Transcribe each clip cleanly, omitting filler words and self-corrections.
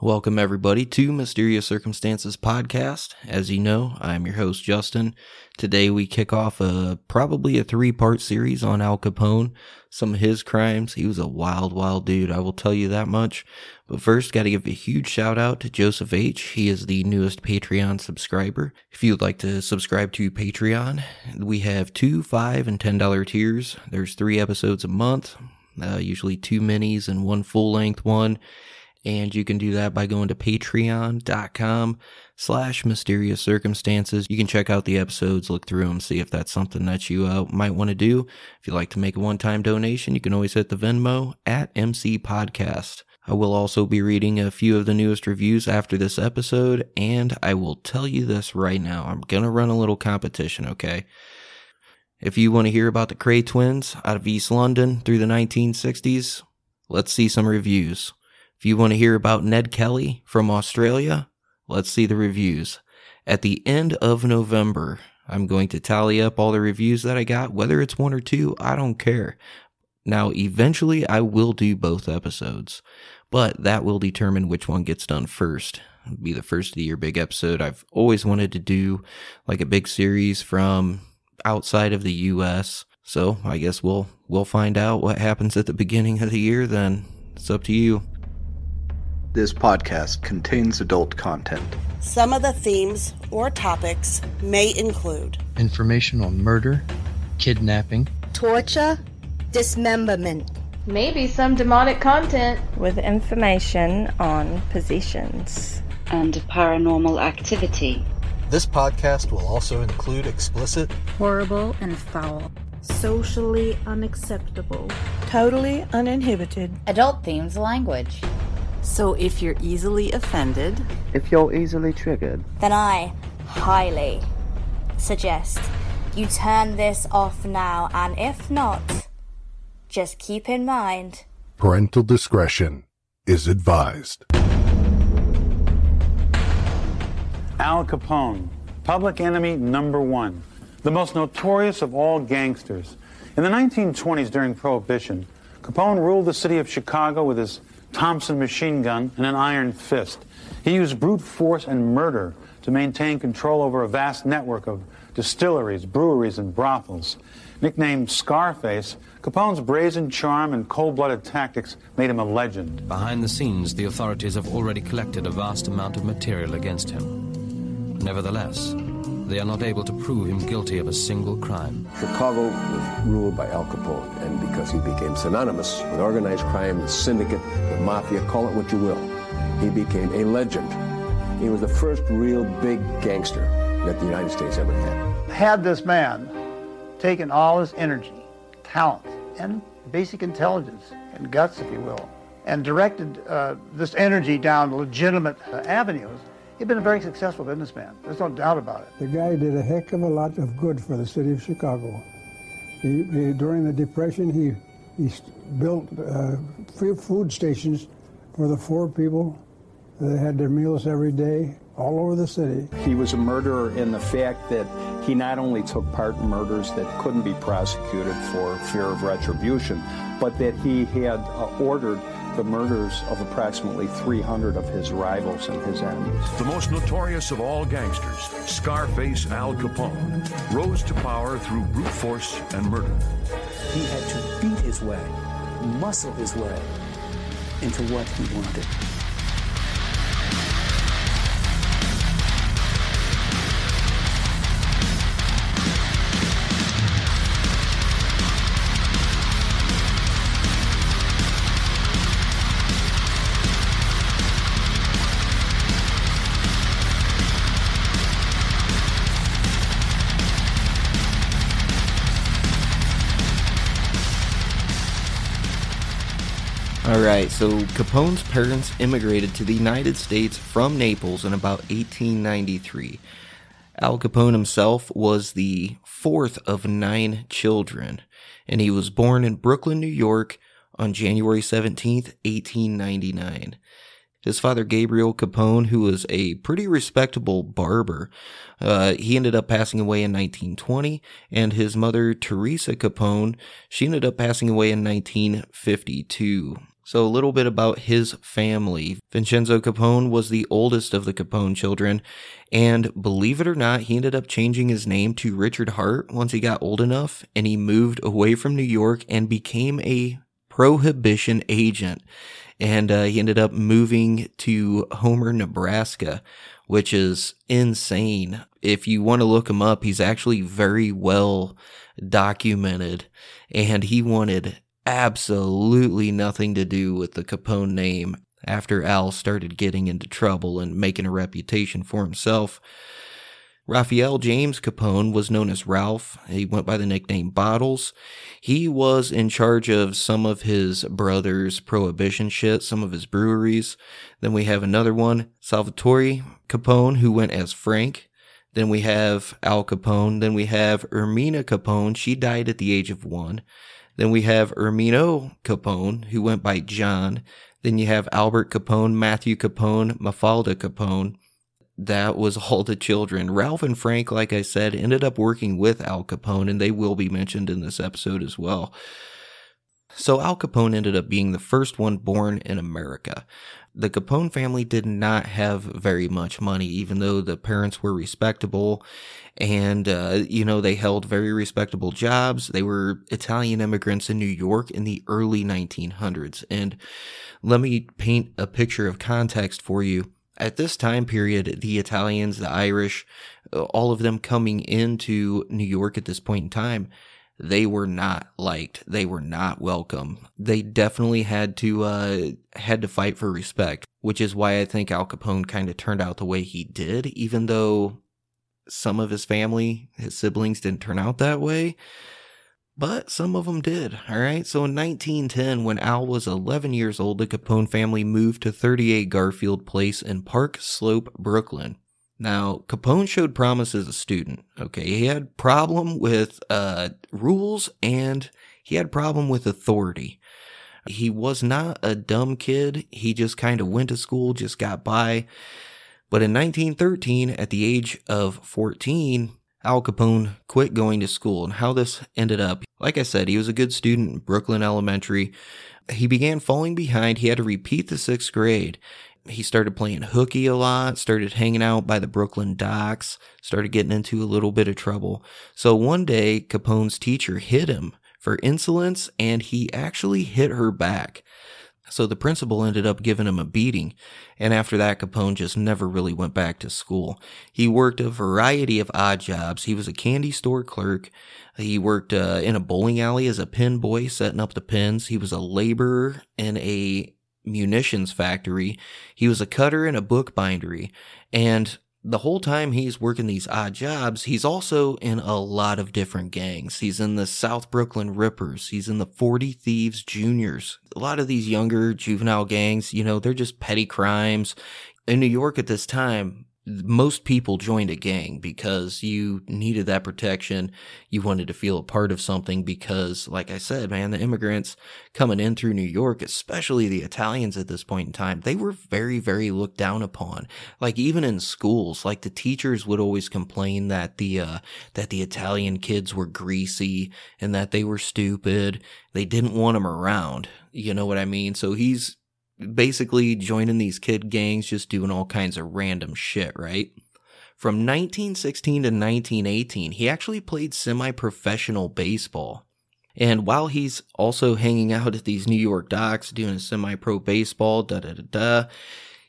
Welcome, everybody, to Mysterious Circumstances Podcast. As you know, I'm your host, Justin. Today, we kick off probably a three-part series on Al Capone, some of his crimes. He was a wild, wild dude, I will tell you that much. But first, got to give a huge shout-out to Joseph H. He is the newest Patreon subscriber. If you'd like to subscribe to Patreon, we have $2, $5, and $10 tiers. There's 3 episodes a month, usually 2 minis and 1 full-length one. And you can do that by going to patreon.com/mysteriouscircumstances. You can check out the episodes, look through them, see if that's something that you might want to do. If you'd like to make a one-time donation, you can always hit the Venmo at MC Podcast. I will also be reading a few of the newest reviews after this episode, and I will tell you this right now. I'm going to run a little competition, okay? If you want to hear about the Kray Twins out of East London through the 1960s, let's see some reviews. If you want to hear about Ned Kelly from Australia, let's see the reviews. At the end of November, I'm going to tally up all the reviews that I got, whether it's 1 or 2, I don't care. Now, eventually, I will do both episodes, but that will determine which one gets done first. It'll be the first of the year big episode. I've always wanted to do like a big series from outside of the U.S., so I guess we'll find out what happens at the beginning of the year then. It's up to you. This podcast contains adult content. Some of the themes or topics may include information on murder, kidnapping, torture, dismemberment, maybe some demonic content, with information on possessions, and paranormal activity. This podcast will also include explicit, horrible and foul, socially unacceptable, totally uninhibited, adult themes language. So if you're easily offended, if you're easily triggered, then I highly suggest you turn this off now, and if not, just keep in mind, parental discretion is advised. Al Capone, public enemy number 1, the most notorious of all gangsters. In the 1920s during Prohibition, Capone ruled the city of Chicago with his Thompson machine gun and an iron fist. He used brute force and murder to maintain control over a vast network of distilleries, breweries, and brothels. Nicknamed Scarface, Capone's brazen charm and cold-blooded tactics made him a legend. Behind the scenes, the authorities have already collected a vast amount of material against him. Nevertheless, they are not able to prove him guilty of a single crime. Chicago was ruled by Al Capone, and because he became synonymous with organized crime, the syndicate, the mafia, call it what you will, he became a legend. He was the first real big gangster that the United States ever had. Had this man taken all his energy, talent, and basic intelligence, and guts, if you will, and directed this energy down legitimate avenues, he'd been a very successful businessman. There's no doubt about it. The guy did a heck of a lot of good for the city of Chicago. He during the Depression, he built food stations for the poor people. They had their meals every day all over the city. He was a murderer in the fact that he not only took part in murders that couldn't be prosecuted for fear of retribution, but that he had ordered the murders of approximately 300 of his rivals and his enemies. The most notorious of all gangsters, Scarface Al Capone, rose to power through brute force and murder. He had to beat his way, muscle his way into what he wanted. Alright, so Capone's parents immigrated to the United States from Naples in about 1893. Al Capone himself was the 4th of 9 children, and he was born in Brooklyn, New York on January 17th, 1899. His father, Gabriel Capone, who was a pretty respectable barber, he ended up passing away in 1920, and his mother, Teresa Capone, she ended up passing away in 1952. So a little bit about his family. Vincenzo Capone was the oldest of the Capone children, and believe it or not, he ended up changing his name to Richard Hart once he got old enough, and he moved away from New York and became a prohibition agent. And he ended up moving to Homer, Nebraska, which is insane. If you want to look him up, he's actually very well documented, and he wanted absolutely nothing to do with the Capone name after Al started getting into trouble and making a reputation for himself. Raphael James Capone was known as Ralph. He went by the nickname Bottles. He was in charge of some of his brother's prohibition shit, some of his breweries. Then we have another one, Salvatore Capone, who went as Frank. Then we have Al Capone. Then we have Ermina Capone. She died at the age of 1. Then we have Ermino Capone, who went by John. Then you have Albert Capone, Matthew Capone, Mafalda Capone. That was all the children. Ralph and Frank, like I said, ended up working with Al Capone, and they will be mentioned in this episode as well. So Al Capone ended up being the first one born in America. The Capone family did not have very much money, even though the parents were respectable and, they held very respectable jobs. They were Italian immigrants in New York in the early 1900s. And let me paint a picture of context for you. At this time period, the Italians, the Irish, all of them coming into New York at this point in time, they were not liked. They were not welcome. They definitely had to fight for respect, which is why I think Al Capone kind of turned out the way he did, even though some of his family, his siblings, didn't turn out that way. But some of them did, all right? So in 1910, when Al was 11 years old, the Capone family moved to 38 Garfield Place in Park Slope, Brooklyn. Now, Capone showed promise as a student, okay? He had problem with rules, and he had problem with authority. He was not a dumb kid. He just kind of went to school, just got by. But in 1913, at the age of 14... Al Capone quit going to school, and how this ended up, like I said, he was a good student in Brooklyn Elementary. He began falling behind. He had to repeat the 6th grade. He started playing hooky a lot, started hanging out by the Brooklyn docks, started getting into a little bit of trouble. So one day, Capone's teacher hit him for insolence, and he actually hit her back. So the principal ended up giving him a beating, and after that, Capone just never really went back to school. He worked a variety of odd jobs. He was a candy store clerk. He worked in a bowling alley as a pin boy, setting up the pins. He was a laborer in a munitions factory. He was a cutter in a bookbindery, and the whole time he's working these odd jobs, he's also in a lot of different gangs. He's in the South Brooklyn Rippers. He's in the 40 Thieves Juniors. A lot of these younger juvenile gangs, they're just petty crimes. In New York at this time, most people joined a gang because you needed that protection. You wanted to feel a part of something because, like I said, man, the immigrants coming in through New York, especially the Italians at this point in time, they were very, very looked down upon. Like even in schools, like the teachers would always complain that the Italian kids were greasy and that they were stupid. They didn't want them around. You know what I mean? So he's basically joining these kid gangs, just doing all kinds of random shit, right? From 1916 to 1918, he actually played semi-professional baseball. And while he's also hanging out at these New York docks, doing a semi-pro baseball,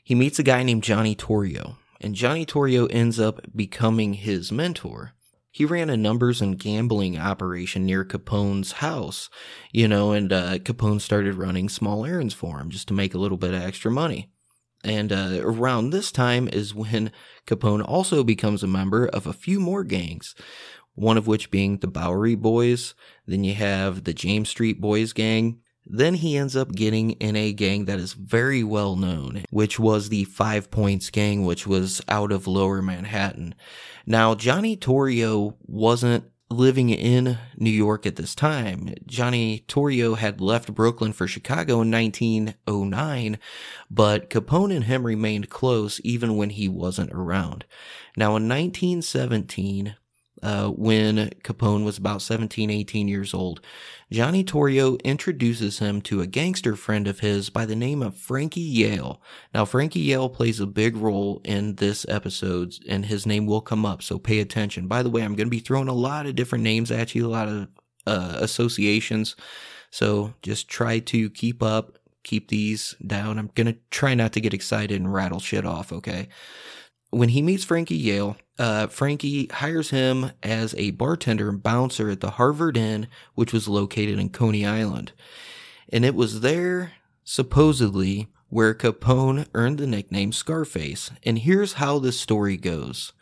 he meets a guy named Johnny Torrio. And Johnny Torrio ends up becoming his mentor. He ran a numbers and gambling operation near Capone's house, and Capone started running small errands for him just to make a little bit of extra money. And around this time is when Capone also becomes a member of a few more gangs, one of which being the Bowery Boys. Then you have the James Street Boys gang. Then he ends up getting in a gang that is very well known, which was the Five Points gang, which was out of Lower Manhattan. Now, Johnny Torrio wasn't living in New York at this time. Johnny Torrio had left Brooklyn for Chicago in 1909, but Capone and him remained close even when he wasn't around. Now, in 1917... when Capone was about 17, 18 years old. Johnny Torrio introduces him to a gangster friend of his by the name of Frankie Yale. Now, Frankie Yale plays a big role in this episode, and his name will come up, so pay attention. By the way, I'm going to be throwing a lot of different names at you, a lot of associations, so just try to keep up, keep these down. I'm going to try not to get excited and rattle shit off, okay? When he meets Frankie Yale, Frankie hires him as a bartender and bouncer at the Harvard Inn, which was located in Coney Island. And it was there, supposedly, where Capone earned the nickname Scarface. And here's how the story goes.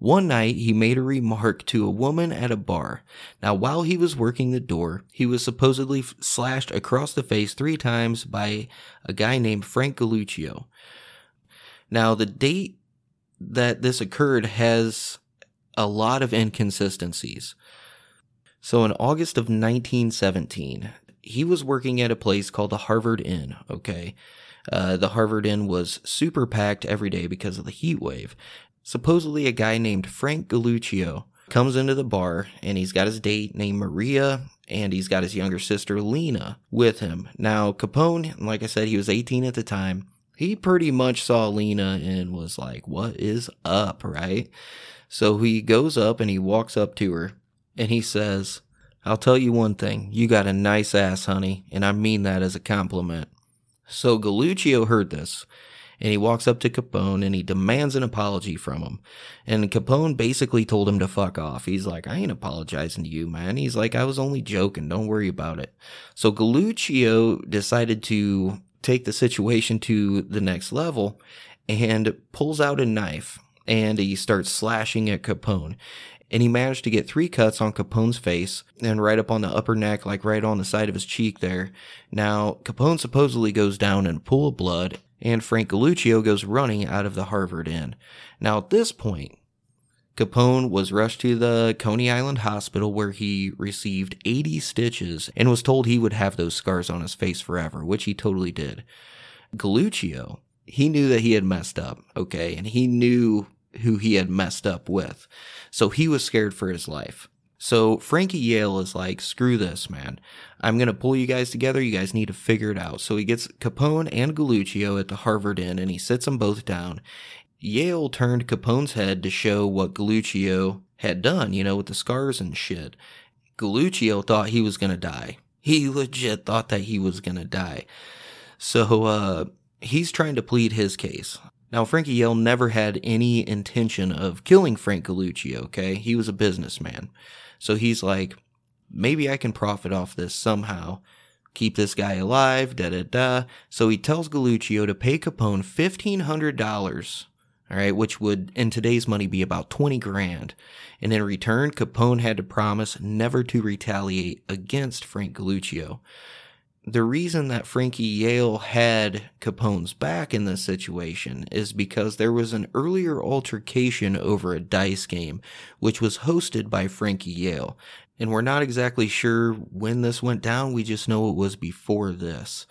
One night, he made a remark to a woman at a bar. Now, while he was working the door, he was supposedly slashed across the face 3 times by a guy named Frank Galluccio. Now, the date that this occurred has a lot of inconsistencies. So in August of 1917, he was working at a place called the Harvard Inn, okay? The Harvard Inn was super packed every day because of the heat wave. Supposedly a guy named Frank Galluccio comes into the bar, and he's got his date named Maria, and he's got his younger sister Lena with him. Now Capone, like I said, he was 18 at the time. He pretty much saw Lena and was like, what is up, right? So he goes up and he walks up to her and he says, I'll tell you one thing, you got a nice ass, honey, and I mean that as a compliment. So Galluccio heard this and he walks up to Capone and he demands an apology from him. And Capone basically told him to fuck off. He's like, I ain't apologizing to you, man. He's like, I was only joking, don't worry about it. So Galluccio decided to take the situation to the next level and pulls out a knife and he starts slashing at Capone. And he managed to get 3 cuts on Capone's face and right up on the upper neck, like right on the side of his cheek there. Now, Capone supposedly goes down in a pool of blood and Frank Galluccio goes running out of the Harvard Inn. Now, at this point, Capone was rushed to the Coney Island Hospital where he received 80 stitches and was told he would have those scars on his face forever, which he totally did. Galluccio, he knew that he had messed up, okay, and he knew who he had messed up with, so he was scared for his life. So Frankie Yale is like, screw this, man. I'm going to pull you guys together. You guys need to figure it out. So he gets Capone and Galluccio at the Harvard Inn and he sits them both down. Yale turned Capone's head to show what Galluccio had done, you know, with the scars and shit. Galluccio thought he was going to die. He legit thought that he was going to die. So he's trying to plead his case. Now, Frankie Yale never had any intention of killing Frank Galluccio, okay? He was a businessman. So he's like, maybe I can profit off this somehow. Keep this guy alive, da-da-da. So he tells Galluccio to pay Capone $1,500. All right, which would, in today's money, be about 20 grand. And in return, Capone had to promise never to retaliate against Frank Galluccio. The reason that Frankie Yale had Capone's back in this situation is because there was an earlier altercation over a dice game, which was hosted by Frankie Yale. And we're not exactly sure when this went down, we just know it was before this.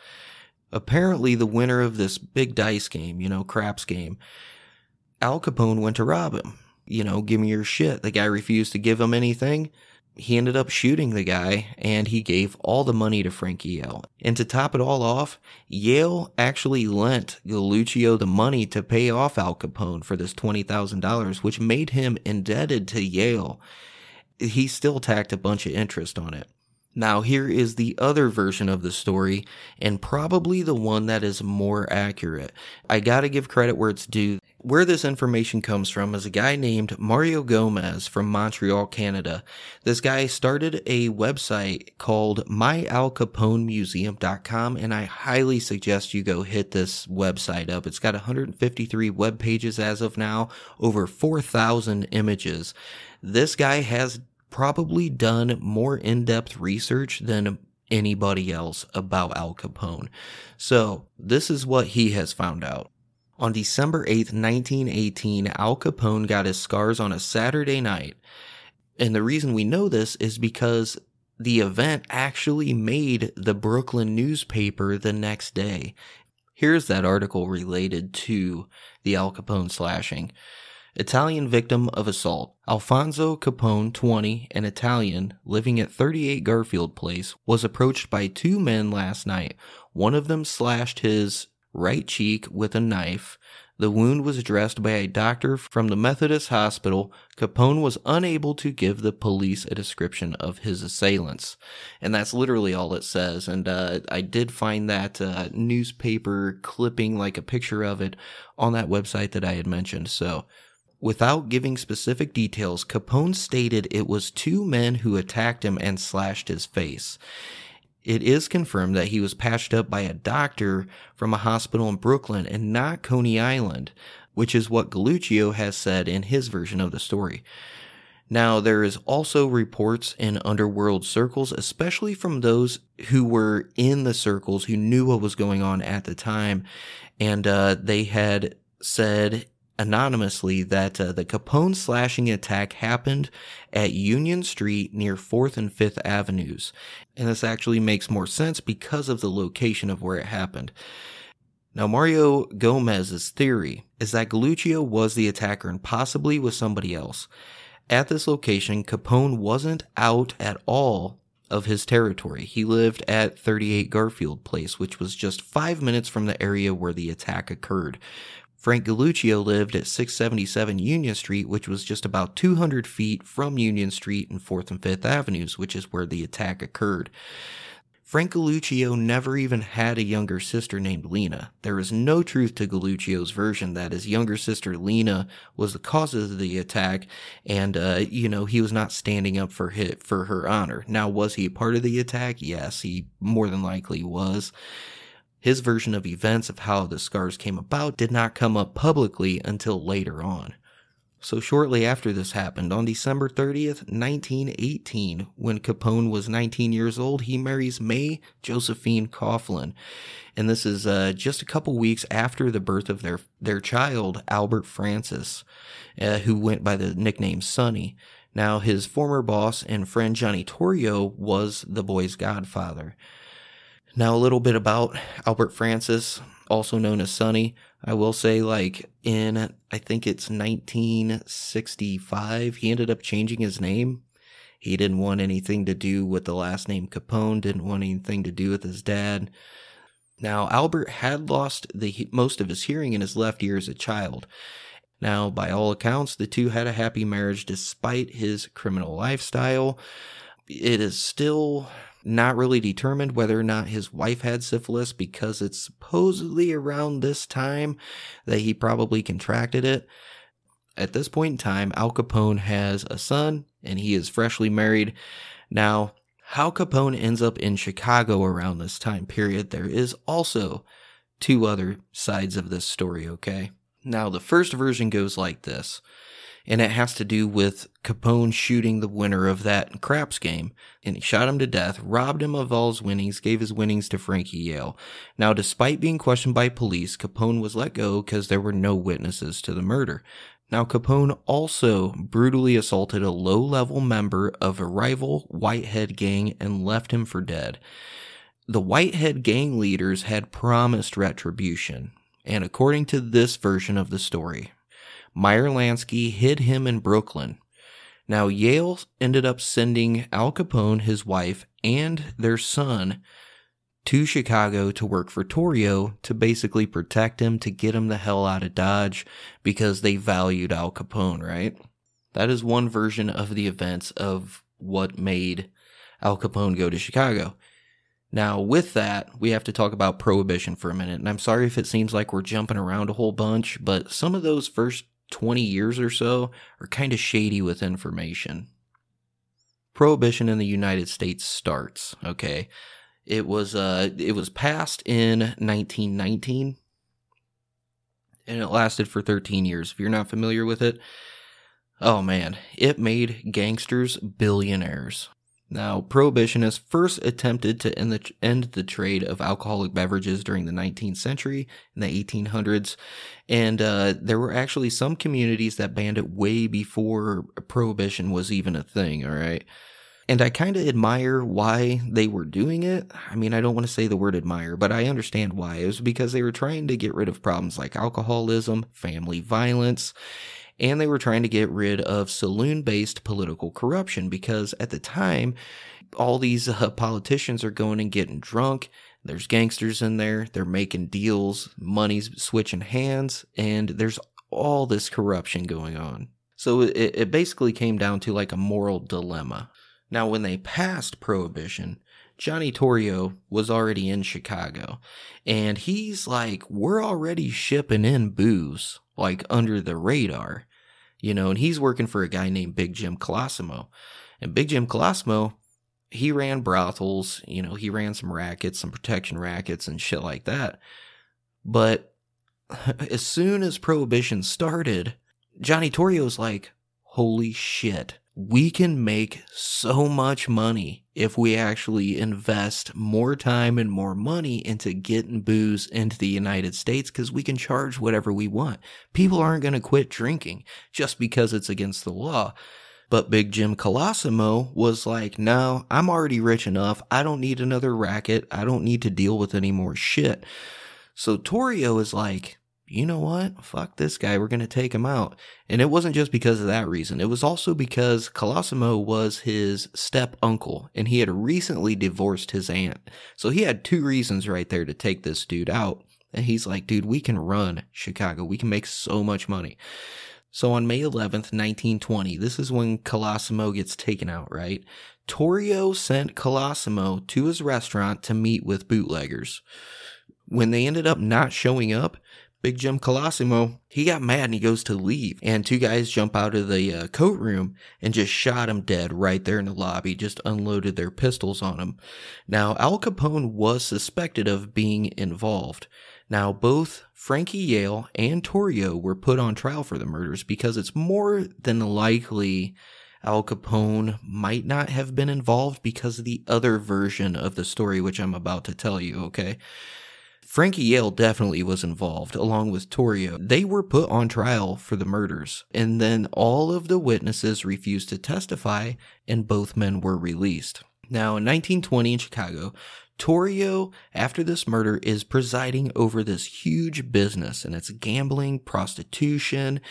Apparently, the winner of this big dice game, you know, craps game, Al Capone went to rob him. You know, give me your shit. The guy refused to give him anything. He ended up shooting the guy, and he gave all the money to Frankie Yale. And to top it all off, Yale actually lent Galluccio the money to pay off Al Capone for this $20,000, which made him indebted to Yale. He still tacked a bunch of interest on it. Now, here is the other version of the story, and probably the one that is more accurate. I gotta give credit where it's due. Where this information comes from is a guy named Mario Gomez from Montreal, Canada. This guy started a website called myalcaponemuseum.com, and I highly suggest you go hit this website up. It's got 153 web pages as of now, over 4,000 images. This guy has probably done more in-depth research than anybody else about Al Capone. So this is what he has found out. On December 8th, 1918, Al Capone got his scars on a Saturday night. And the reason we know this is because the event actually made the Brooklyn newspaper the next day. Here's that article related to the Al Capone slashing. Italian victim of assault. Alfonso Capone, 20, an Italian, living at 38 Garfield Place, was approached by two men last night. One of them slashed his right cheek with a knife. The wound was addressed by a doctor from the Methodist Hospital. Capone was unable to give the police a description of his assailants. And that's literally all it says. And I did find that newspaper clipping, like a picture of it, on that website that I had mentioned. So, without giving specific details, Capone stated it was two men who attacked him and slashed his face. It is confirmed that he was patched up by a doctor from a hospital in Brooklyn and not Coney Island, which is what Galluccio has said in his version of the story. Now, there is also reports in underworld circles, especially from those who were in the circles, who knew what was going on at the time, and they had said anonymously that the Capone slashing attack happened at Union Street near 4th and 5th Avenues. And this actually makes more sense because of the location of where it happened. Now, Mario Gomez's theory is that Galluccio was the attacker and possibly was somebody else. At this location, Capone wasn't out at all of his territory. He lived at 38 Garfield Place, which was just 5 minutes from the area where the attack occurred. Frank Galluccio lived at 677 Union Street, which was just about 200 feet from Union Street and 4th and 5th Avenues, which is where the attack occurred. Frank Galluccio never even had a younger sister named Lena. There is no truth to Galluccio's version that his younger sister Lena was the cause of the attack, and he was not standing up for her honor. Now, was he a part of the attack? Yes, he more than likely was. His version of events of how the scars came about did not come up publicly until later on. So shortly after this happened, on December 30th, 1918, when Capone was 19 years old, he marries May Josephine Coughlin. And this is just a couple weeks after the birth of their child, Albert Francis, who went by the nickname Sonny. Now, his former boss and friend Johnny Torrio was the boy's godfather. Now, a little bit about Albert Francis, also known as Sonny. I will say, I think it's 1965, he ended up changing his name. He didn't want anything to do with the last name Capone, didn't want anything to do with his dad. Now, Albert had lost most of his hearing in his left ear as a child. Now, by all accounts, the two had a happy marriage despite his criminal lifestyle. It is still not really determined whether or not his wife had syphilis, because it's supposedly around this time that he probably contracted it. At this point in time, Al Capone has a son and he is freshly married. Now, how Capone ends up in Chicago around this time period, there is also two other sides of this story, okay? Now, the first version goes like this. And it has to do with Capone shooting the winner of that craps game. And he shot him to death, robbed him of all his winnings, gave his winnings to Frankie Yale. Now, despite being questioned by police, Capone was let go because there were no witnesses to the murder. Now, Capone also brutally assaulted a low-level member of a rival Whitehead gang and left him for dead. The Whitehead gang leaders had promised retribution. And according to this version of the story, Meyer Lansky hid him in Brooklyn. Now, Yale ended up sending Al Capone, his wife, and their son to Chicago to work for Torrio to basically protect him, to get him the hell out of Dodge, because they valued Al Capone, right? That is one version of the events of what made Al Capone go to Chicago. Now, with that, we have to talk about Prohibition for a minute, and I'm sorry if it seems like we're jumping around a whole bunch, but some of those first 20 years or so are kind of shady with information. Prohibition in the United States starts, okay? It was passed in 1919, and it lasted for 13 years. If you're not familiar with it, oh man, it made gangsters billionaires. Now, prohibitionists first attempted to end the trade of alcoholic beverages during the 19th century and the 1800s, and there were actually some communities that banned it way before prohibition was even a thing, all right? And I kind of admire why they were doing it. I mean, I don't want to say the word admire, but I understand why. It was because they were trying to get rid of problems like alcoholism, family violence, and they were trying to get rid of saloon-based political corruption, because at the time, all these politicians are going and getting drunk. There's gangsters in there. They're making deals. Money's switching hands. And there's all this corruption going on. So it basically came down to like a moral dilemma. Now, when they passed Prohibition, Johnny Torrio was already in Chicago. And he's like, we're already shipping in booze, like under the radar. You know, and he's working for a guy named Big Jim Colosimo. And Big Jim Colosimo, he ran brothels, you know, he ran some rackets, some protection rackets and shit like that. But as soon as Prohibition started, Johnny Torrio's like, holy shit, we can make so much money if we actually invest more time and more money into getting booze into the United States, because we can charge whatever we want. People aren't going to quit drinking just because it's against the law. But Big Jim Colosimo was like, no, I'm already rich enough. I don't need another racket. I don't need to deal with any more shit. So Torrio is like, you know what? Fuck this guy. We're going to take him out. And it wasn't just because of that reason. It was also because Colosimo was his step-uncle, and he had recently divorced his aunt. So he had two reasons right there to take this dude out. And he's like, dude, we can run Chicago. We can make so much money. So on May 11th, 1920, this is when Colosimo gets taken out, right? Torrio sent Colosimo to his restaurant to meet with bootleggers. When they ended up not showing up, Big Jim Colosimo, he got mad and he goes to leave. And two guys jump out of the coat room and just shot him dead right there in the lobby, just unloaded their pistols on him. Now, Al Capone was suspected of being involved. Now, both Frankie Yale and Torrio were put on trial for the murders, because it's more than likely Al Capone might not have been involved because of the other version of the story, which I'm about to tell you, okay? Frankie Yale definitely was involved, along with Torrio. They were put on trial for the murders, and then all of the witnesses refused to testify, and both men were released. Now, in 1920 in Chicago, Torrio, after this murder, is presiding over this huge business, and it's gambling, prostitution,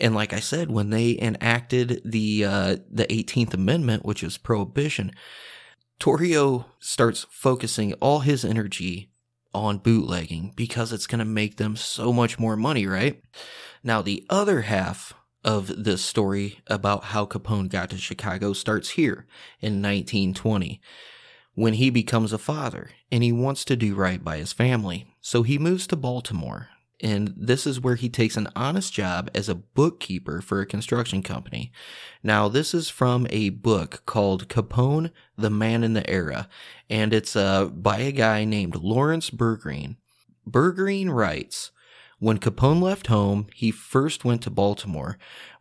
and like I said, when they enacted the 18th Amendment, which is Prohibition, Torrio starts focusing all his energy on bootlegging because it's going to make them so much more money, right? Now, the other half of this story about how Capone got to Chicago starts here in 1920. When he becomes a father, and he wants to do right by his family. So he moves to Baltimore, and this is where he takes an honest job as a bookkeeper for a construction company. Now, this is from a book called Capone, the Man in the Era, and it's by a guy named Lawrence Burgreen. Burgreen writes, when Capone left home, he first went to Baltimore,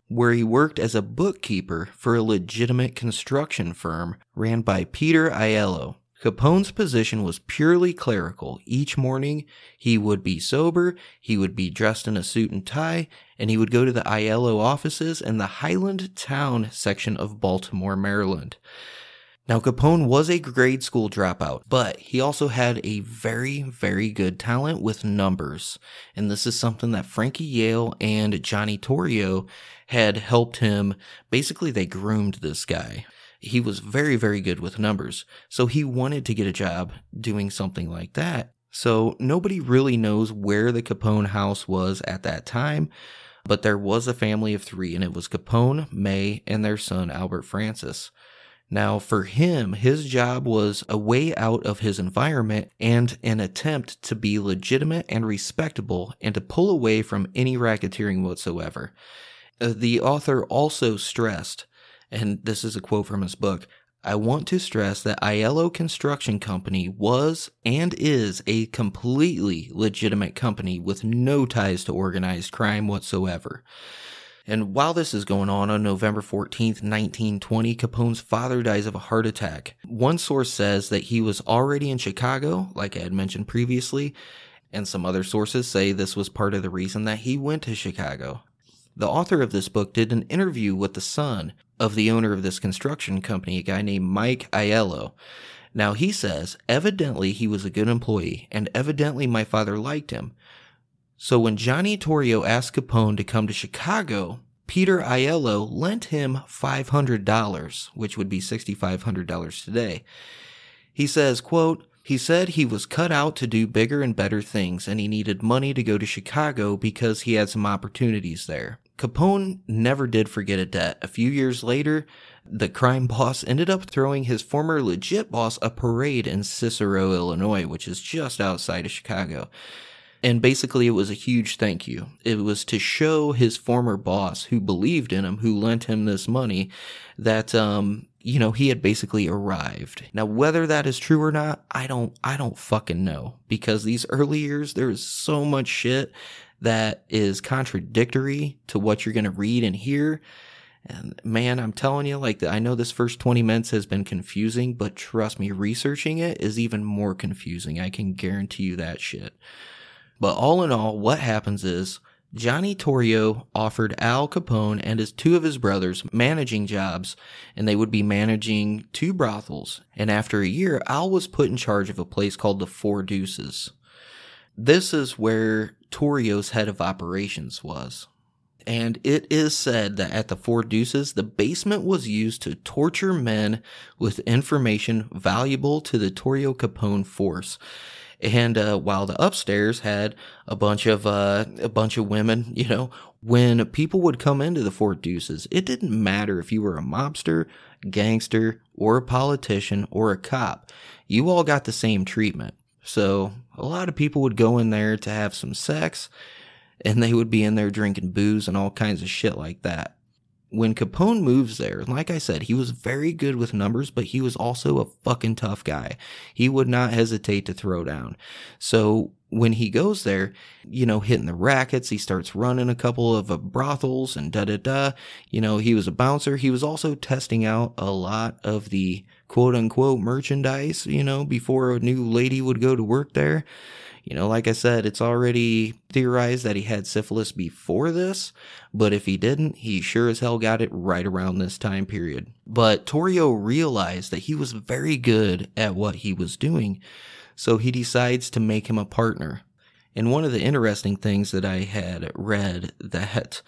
where he worked as a bookkeeper for a legitimate construction firm ran by Peter Aiello. Capone's position was purely clerical. Each morning, he would be sober, he would be dressed in a suit and tie, and he would go to the Aiello offices in the Highland Town section of Baltimore, Maryland. Now, Capone was a grade school dropout, but he also had a very, very good talent with numbers. And this is something that Frankie Yale and Johnny Torrio had helped him. Basically, they groomed this guy. He was very, very good with numbers. So he wanted to get a job doing something like that. So nobody really knows where the Capone house was at that time, but there was a family of three, and it was Capone, May, and their son, Albert Francis. Now, for him, his job was a way out of his environment and an attempt to be legitimate and respectable and to pull away from any racketeering whatsoever. The author also stressed, and this is a quote from his book, I want to stress that Aiello Construction Company was and is a completely legitimate company with no ties to organized crime whatsoever. And while this is going on November 14th, 1920, Capone's father dies of a heart attack. One source says that he was already in Chicago, like I had mentioned previously, and some other sources say this was part of the reason that he went to Chicago. The author of this book did an interview with the son of the owner of this construction company, a guy named Mike Aiello. Now, he says, evidently he was a good employee, and evidently my father liked him. So when Johnny Torrio asked Capone to come to Chicago, Peter Aiello lent him $500, which would be $6,500 today. He says, quote, "He said he was cut out to do bigger and better things, and he needed money to go to Chicago because he had some opportunities there." Capone never did forget a debt. A few years later, the crime boss ended up throwing his former legit boss a parade in Cicero, Illinois, which is just outside of Chicago. And basically, it was a huge thank you. It was to show his former boss, who believed in him, who lent him this money, that, you know, he had basically arrived. Now, whether that is true or not, I don't fucking know. Because these early years, there is so much shit that is contradictory to what you're going to read and hear. And man, I'm telling you, like, I know this first 20 minutes has been confusing, but trust me, researching it is even more confusing. I can guarantee you that shit. But all in all, what happens is Johnny Torrio offered Al Capone and his two of his brothers managing jobs, and they would be managing two brothels. And after a year, Al was put in charge of a place called the Four Deuces. This is where Torrio's head of operations was. And it is said that at the Four Deuces, the basement was used to torture men with information valuable to the Torrio Capone force. And while the upstairs had a bunch of women, you know, when people would come into the Four Deuces, it didn't matter if you were a mobster, gangster, or a politician, or a cop. You all got the same treatment. So a lot of people would go in there to have some sex, and they would be in there drinking booze and all kinds of shit like that. When Capone moves there, like I said, he was very good with numbers, but he was also a fucking tough guy. He would not hesitate to throw down. So when he goes there, you know, hitting the rackets, he starts running a couple of brothels and da-da-da. You know, he was a bouncer. He was also testing out a lot of the quote-unquote merchandise, you know, before a new lady would go to work there. You know, like I said, it's already theorized that he had syphilis before this, but if he didn't, he sure as hell got it right around this time period. But Torrio realized that he was very good at what he was doing, so he decides to make him a partner. And one of the interesting things that I had read that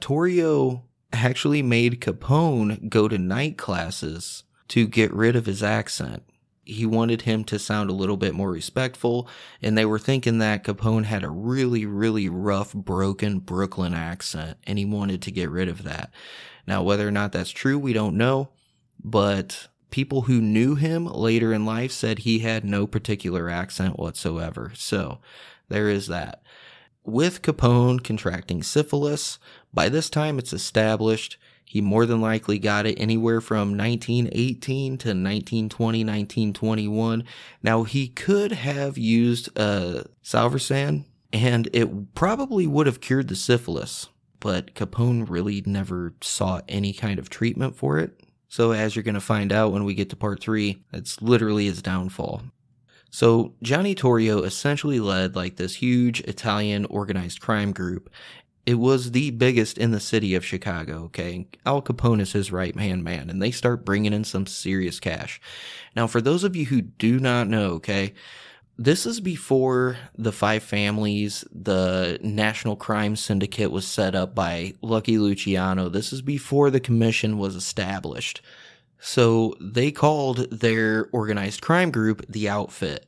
Torrio actually made Capone go to night classes to get rid of his accent. He wanted him to sound a little bit more respectful, and they were thinking that Capone had a really, really rough, broken Brooklyn accent, and he wanted to get rid of that. Now, whether or not that's true, we don't know, but people who knew him later in life said he had no particular accent whatsoever. So there is that. With Capone contracting syphilis, by this time it's established he more than likely got it anywhere from 1918 to 1920, 1921. Now, he could have used salvarsan, and it probably would have cured the syphilis, but Capone really never sought any kind of treatment for it. So as you're going to find out when we get to part 3, that's literally his downfall. So Johnny Torrio essentially led like this huge Italian organized crime group. It was the biggest in the city of Chicago, okay? Al Capone is his right-hand man, and they start bringing in some serious cash. Now, for those of you who do not know, okay, this is before the Five Families, the National Crime Syndicate was set up by Lucky Luciano. This is before the commission was established. So they called their organized crime group the Outfit.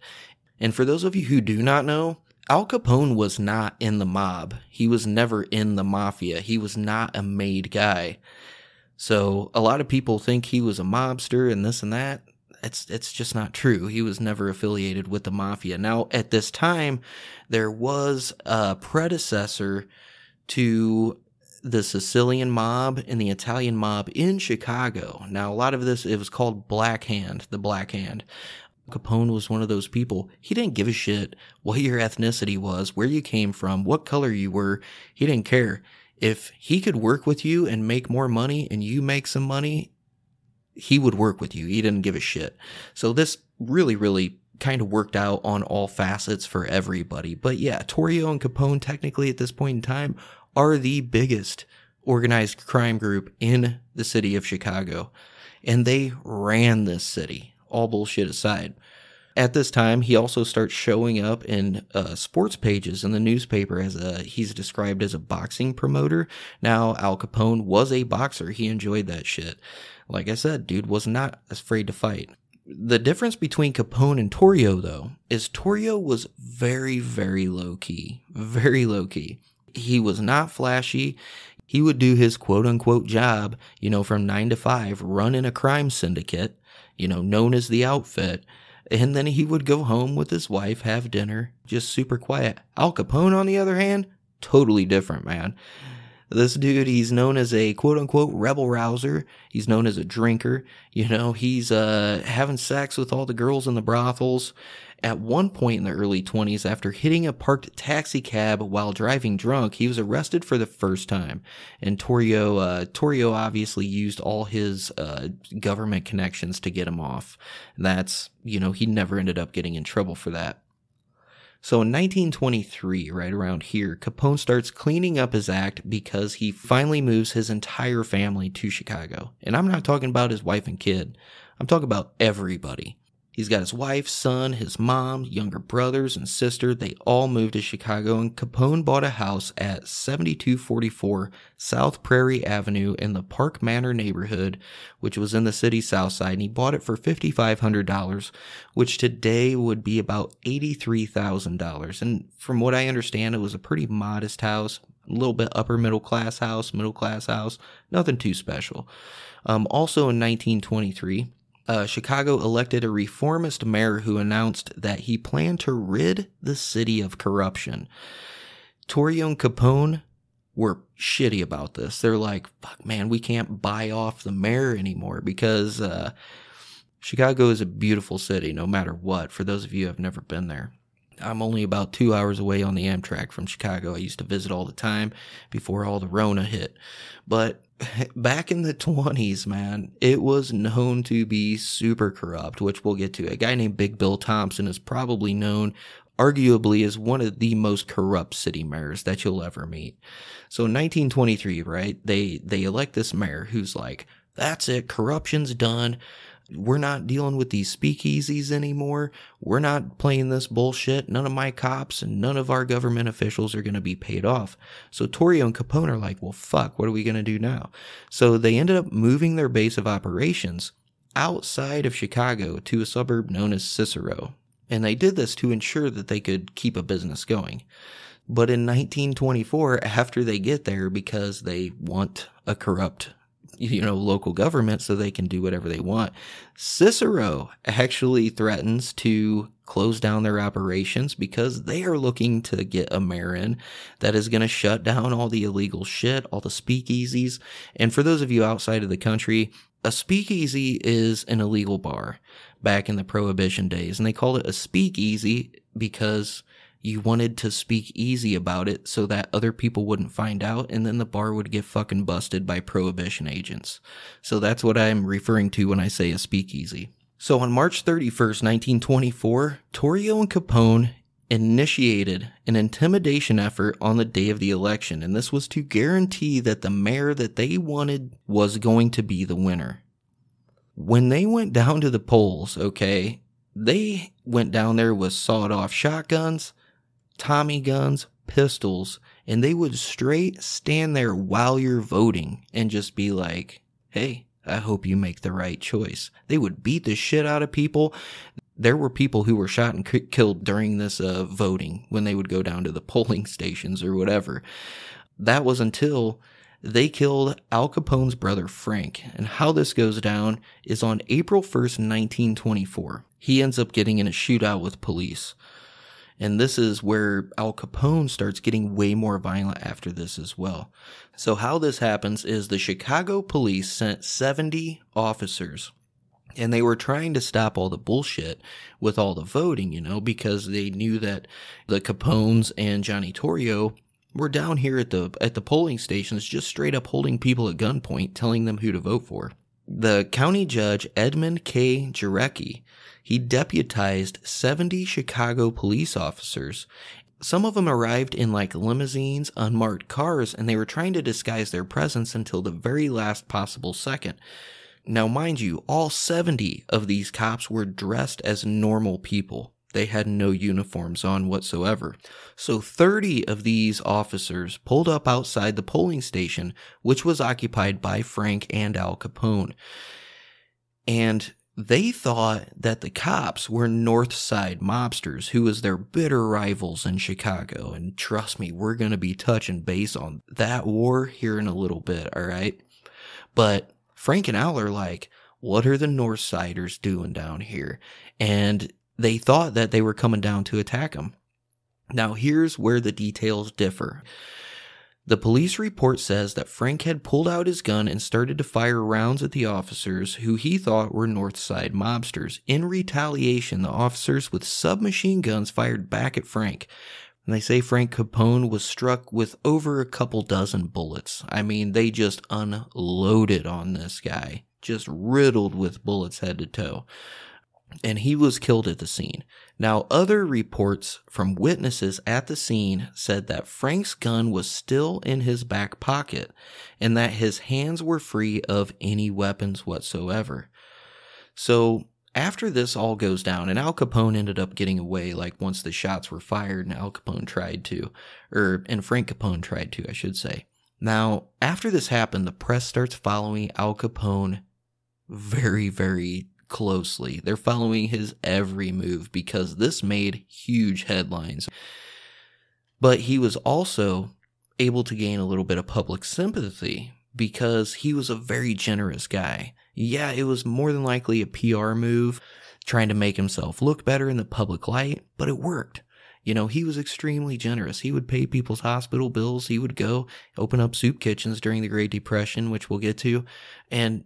And for those of you who do not know, Al Capone was not in the mob. He was never in the mafia. He was not a made guy. So a lot of people think he was a mobster and this and that. It's just not true. He was never affiliated with the mafia. Now, at this time, there was a predecessor to the Sicilian mob and the Italian mob in Chicago. Now, a lot of this, it was called Black Hand, the Black Hand. Capone was one of those people. He didn't give a shit what your ethnicity was, where you came from, what color you were. He didn't care. If he could work with you and make more money and you make some money, he would work with you. He didn't give a shit. So this really, really kind of worked out on all facets for everybody. But yeah, Torrio and Capone technically at this point in time are the biggest organized crime group in the city of Chicago. And they ran this city. All bullshit aside. At this time, he also starts showing up in sports pages in the newspaper as he's described as a boxing promoter. Now, Al Capone was a boxer. He enjoyed that shit. Like I said, dude was not afraid to fight. The difference between Capone and Torrio, though, is Torrio was very, very low-key. Very low-key. He was not flashy. He would do his quote-unquote job, you know, from 9 to 5, running a crime syndicate, you know, known as the Outfit. And then he would go home with his wife, have dinner, just super quiet. Al Capone, on the other hand, totally different, man. This dude, he's known as a quote-unquote rebel-rouser. He's known as a drinker. You know, he's having sex with all the girls in the brothels. At one point in the early 20s, after hitting a parked taxi cab while driving drunk, he was arrested for the first time. And Torrio obviously used all his government connections to get him off. That's, you know, he never ended up getting in trouble for that. So in 1923, right around here, Capone starts cleaning up his act because he finally moves his entire family to Chicago. And I'm not talking about his wife and kid. I'm talking about everybody. He's got his wife, son, his mom, younger brothers, and sister. They all moved to Chicago, and Capone bought a house at 7244 South Prairie Avenue in the Park Manor neighborhood, which was in the city's south side, and he bought it for $5,500, which today would be about $83,000. And from what I understand, it was a pretty modest house, a little bit upper middle class house, nothing too special. Also in 1923... Chicago elected a reformist mayor who announced that he planned to rid the city of corruption. Torrio and Capone were shitty about this. They're like, fuck, man, we can't buy off the mayor anymore because Chicago is a beautiful city no matter what, for those of you who have never been there. I'm only about 2 hours away on the Amtrak from Chicago. I used to visit all the time before all the Rona hit. But back in the 20s, man, it was known to be super corrupt, which we'll get to. A guy named Big Bill Thompson is probably known, arguably, as one of the most corrupt city mayors that you'll ever meet. So in 1923, right, they elect this mayor who's like, that's it, corruption's done. We're not dealing with these speakeasies anymore. We're not playing this bullshit. None of my cops and none of our government officials are going to be paid off. So Torrio and Capone are like, well, fuck, what are we going to do now? So they ended up moving their base of operations outside of Chicago to a suburb known as Cicero. And they did this to ensure that they could keep a business going. But in 1924, after they get there, because they want a corrupt, you know, local government so they can do whatever they want, Cicero actually threatens to close down their operations because they are looking to get a mayor in that is going to shut down all the illegal shit, all the speakeasies. And for those of you outside of the country, a speakeasy is an illegal bar back in the Prohibition days. And they called it a speakeasy because you wanted to speak easy about it so that other people wouldn't find out, and then the bar would get fucking busted by Prohibition agents. So that's what I'm referring to when I say a speakeasy. So on March 31st, 1924, Torrio and Capone initiated an intimidation effort on the day of the election, and this was to guarantee that the mayor that they wanted was going to be the winner. When they went down to the polls, okay, they went down there with sawed-off shotguns, Tommy guns, pistols, and they would straight stand there while you're voting and just be like, hey, I hope you make the right choice. They would beat the shit out of people. There were people who were shot and killed during this voting when they would go down to the polling stations or whatever. That was until they killed Al Capone's brother Frank. And how this goes down is on April 1st, 1924. He ends up getting in a shootout with police. And this is where Al Capone starts getting way more violent after this as well. So how this happens is the Chicago police sent 70 officers, and they were trying to stop all the bullshit with all the voting, you know, because they knew that the Capones and Johnny Torrio were down here at the polling stations just straight up holding people at gunpoint, telling them who to vote for. The county judge, Edmund K. Jarecki, he deputized 70 Chicago police officers. Some of them arrived in like limousines, unmarked cars, and they were trying to disguise their presence until the very last possible second. Now, mind you, all 70 of these cops were dressed as normal people. They had no uniforms on whatsoever. So 30 of these officers pulled up outside the polling station, which was occupied by Frank and Al Capone. And they thought that the cops were North Side mobsters, who was their bitter rivals in Chicago. And trust me, we're going to be touching base on that war here in a little bit, all right? But Frank and Al are like, what are the North Siders doing down here? And they thought that they were coming down to attack them. Now, here's where the details differ. The police report says that Frank had pulled out his gun and started to fire rounds at the officers, who he thought were North Side mobsters. In retaliation, the officers with submachine guns fired back at Frank. And they say Frank Capone was struck with over a couple dozen bullets. I mean, they just unloaded on this guy, just riddled with bullets head to toe. And he was killed at the scene. Now, other reports from witnesses at the scene said that Frank's gun was still in his back pocket and that his hands were free of any weapons whatsoever. So, after this all goes down, and Al Capone ended up getting away, like, once the shots were fired, and Frank Capone tried to, I should say. Now, after this happened, the press starts following Al Capone very, very closely. They're following his every move because this made huge headlines. But he was also able to gain a little bit of public sympathy because he was a very generous guy. Yeah, it was more than likely a PR move, trying to make himself look better in the public light, but it worked. You know, he was extremely generous. He would pay people's hospital bills. He would go open up soup kitchens during the Great Depression, which we'll get to, and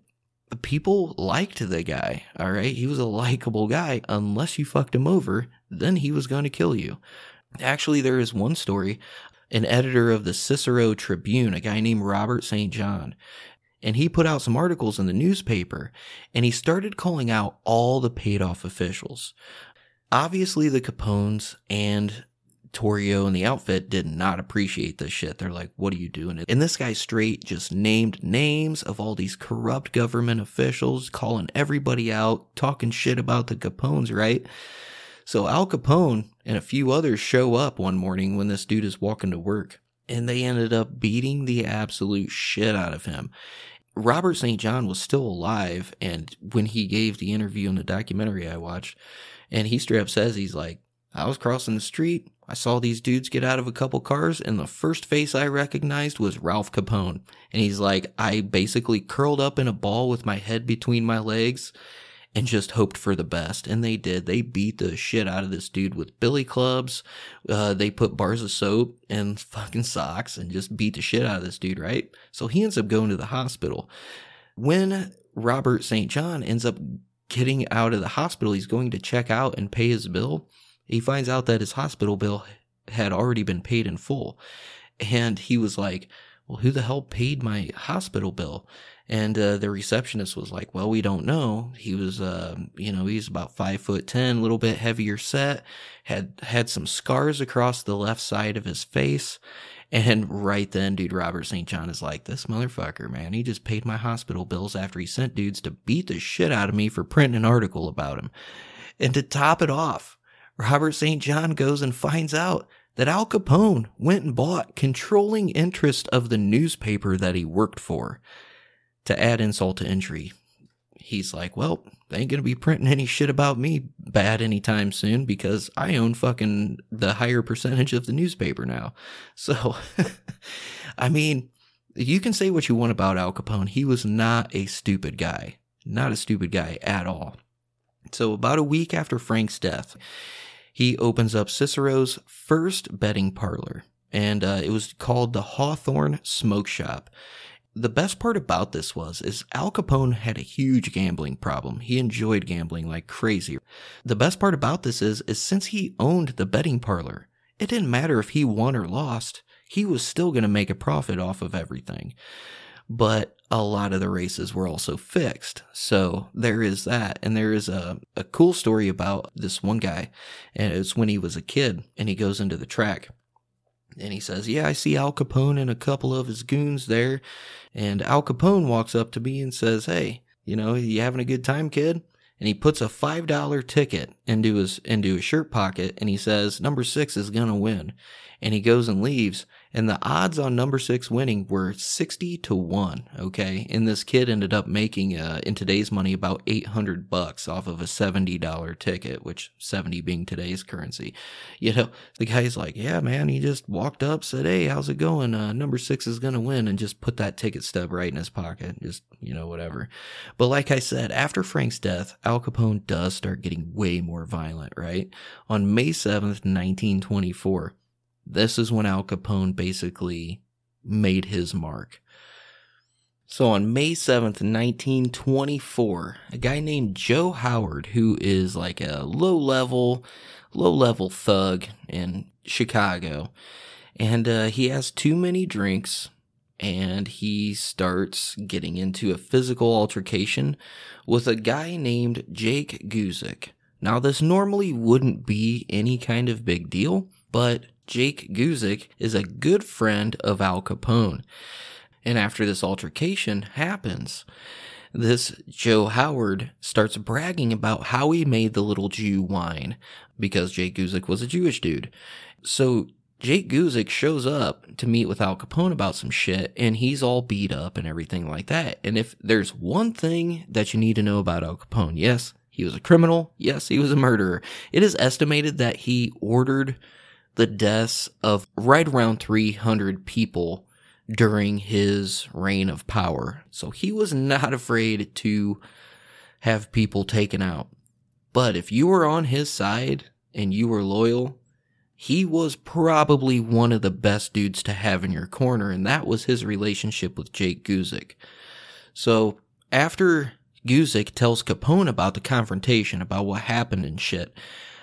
people liked the guy, all right? He was a likable guy. Unless you fucked him over, then he was going to kill you. Actually, there is one story. An editor of the Cicero Tribune, a guy named Robert St. John, and he put out some articles in the newspaper, and he started calling out all the paid-off officials. Obviously, the Capones and Torrio and the outfit did not appreciate this shit. They're like, what are you doing? And this guy straight just named names of all these corrupt government officials, calling everybody out, talking shit about the Capones, right? So Al Capone and a few others show up one morning when this dude is walking to work, and they ended up beating the absolute shit out of him. Robert St. John was still alive, and when he gave the interview in the documentary I watched, and he straight up says, he's like, I was crossing the street, I saw these dudes get out of a couple cars, and the first face I recognized was Ralph Capone. And he's like, I basically curled up in a ball with my head between my legs and just hoped for the best. And they did. They beat the shit out of this dude with billy clubs. They put bars of soap and fucking socks and just beat the shit out of this dude, right? So he ends up going to the hospital. When Robert St. John ends up getting out of the hospital, he's going to check out and pay his bill. He finds out that his hospital bill had already been paid in full. And he was like, well, who the hell paid my hospital bill? And the receptionist was like, well, we don't know. He was, he's about 5'10", a little bit heavier set, had some scars across the left side of his face. And right then, dude, Robert St. John is like, this motherfucker, man, he just paid my hospital bills after he sent dudes to beat the shit out of me for printing an article about him. And to top it off, Robert St. John goes and finds out that Al Capone went and bought controlling interest of the newspaper that he worked for. To add insult to injury, he's like, well, they ain't going to be printing any shit about me bad anytime soon because I own fucking the higher percentage of the newspaper now. So, I mean, you can say what you want about Al Capone. He was not a stupid guy. Not a stupid guy at all. So about a week after Frank's death, he opens up Cicero's first betting parlor, and it was called the Hawthorne Smoke Shop. The best part about this is Al Capone had a huge gambling problem. He enjoyed gambling like crazy. The best part about this is since he owned the betting parlor, it didn't matter if he won or lost, he was still going to make a profit off of everything. But a lot of the races were also fixed. So there is that. And there is a cool story about this one guy. And it's when he was a kid and he goes into the track. And he says, yeah, I see Al Capone and a couple of his goons there. And Al Capone walks up to me and says, hey, You know, you having a good time, kid? And he puts a $5 ticket into his shirt pocket, and he says, number 6 is going to win. And he goes and leaves, and the odds on number 6 winning were 60-1, okay? And this kid ended up making, in today's money, about $800 off of a $70 ticket, which 70 being today's currency. You know, the guy's like, yeah, man, he just walked up, said, hey, how's it going? Number 6 is going to win, and just put that ticket stub right in his pocket, just, you know, whatever. But like I said, after Frank's death, Al Capone does start getting way more violent, right? On May 7th, 1924, this is when Al Capone basically made his mark. So on May 7th, 1924, a guy named Joe Howard, who is like a low-level thug in Chicago, and he has too many drinks, and he starts getting into a physical altercation with a guy named Jake Guzik. Now, this normally wouldn't be any kind of big deal, but Jake Guzik is a good friend of Al Capone. And after this altercation happens, this Joe Howard starts bragging about how he made the little Jew wine, because Jake Guzik was a Jewish dude. So Jake Guzik shows up to meet with Al Capone about some shit, and he's all beat up and everything like that. And if there's one thing that you need to know about Al Capone, yes, he was a criminal. Yes, he was a murderer. It is estimated that he ordered the deaths of right around 300 people during his reign of power. So he was not afraid to have people taken out. But if you were on his side and you were loyal, he was probably one of the best dudes to have in your corner, and that was his relationship with Jake Guzik. So after Guzik tells Capone about the confrontation, about what happened and shit,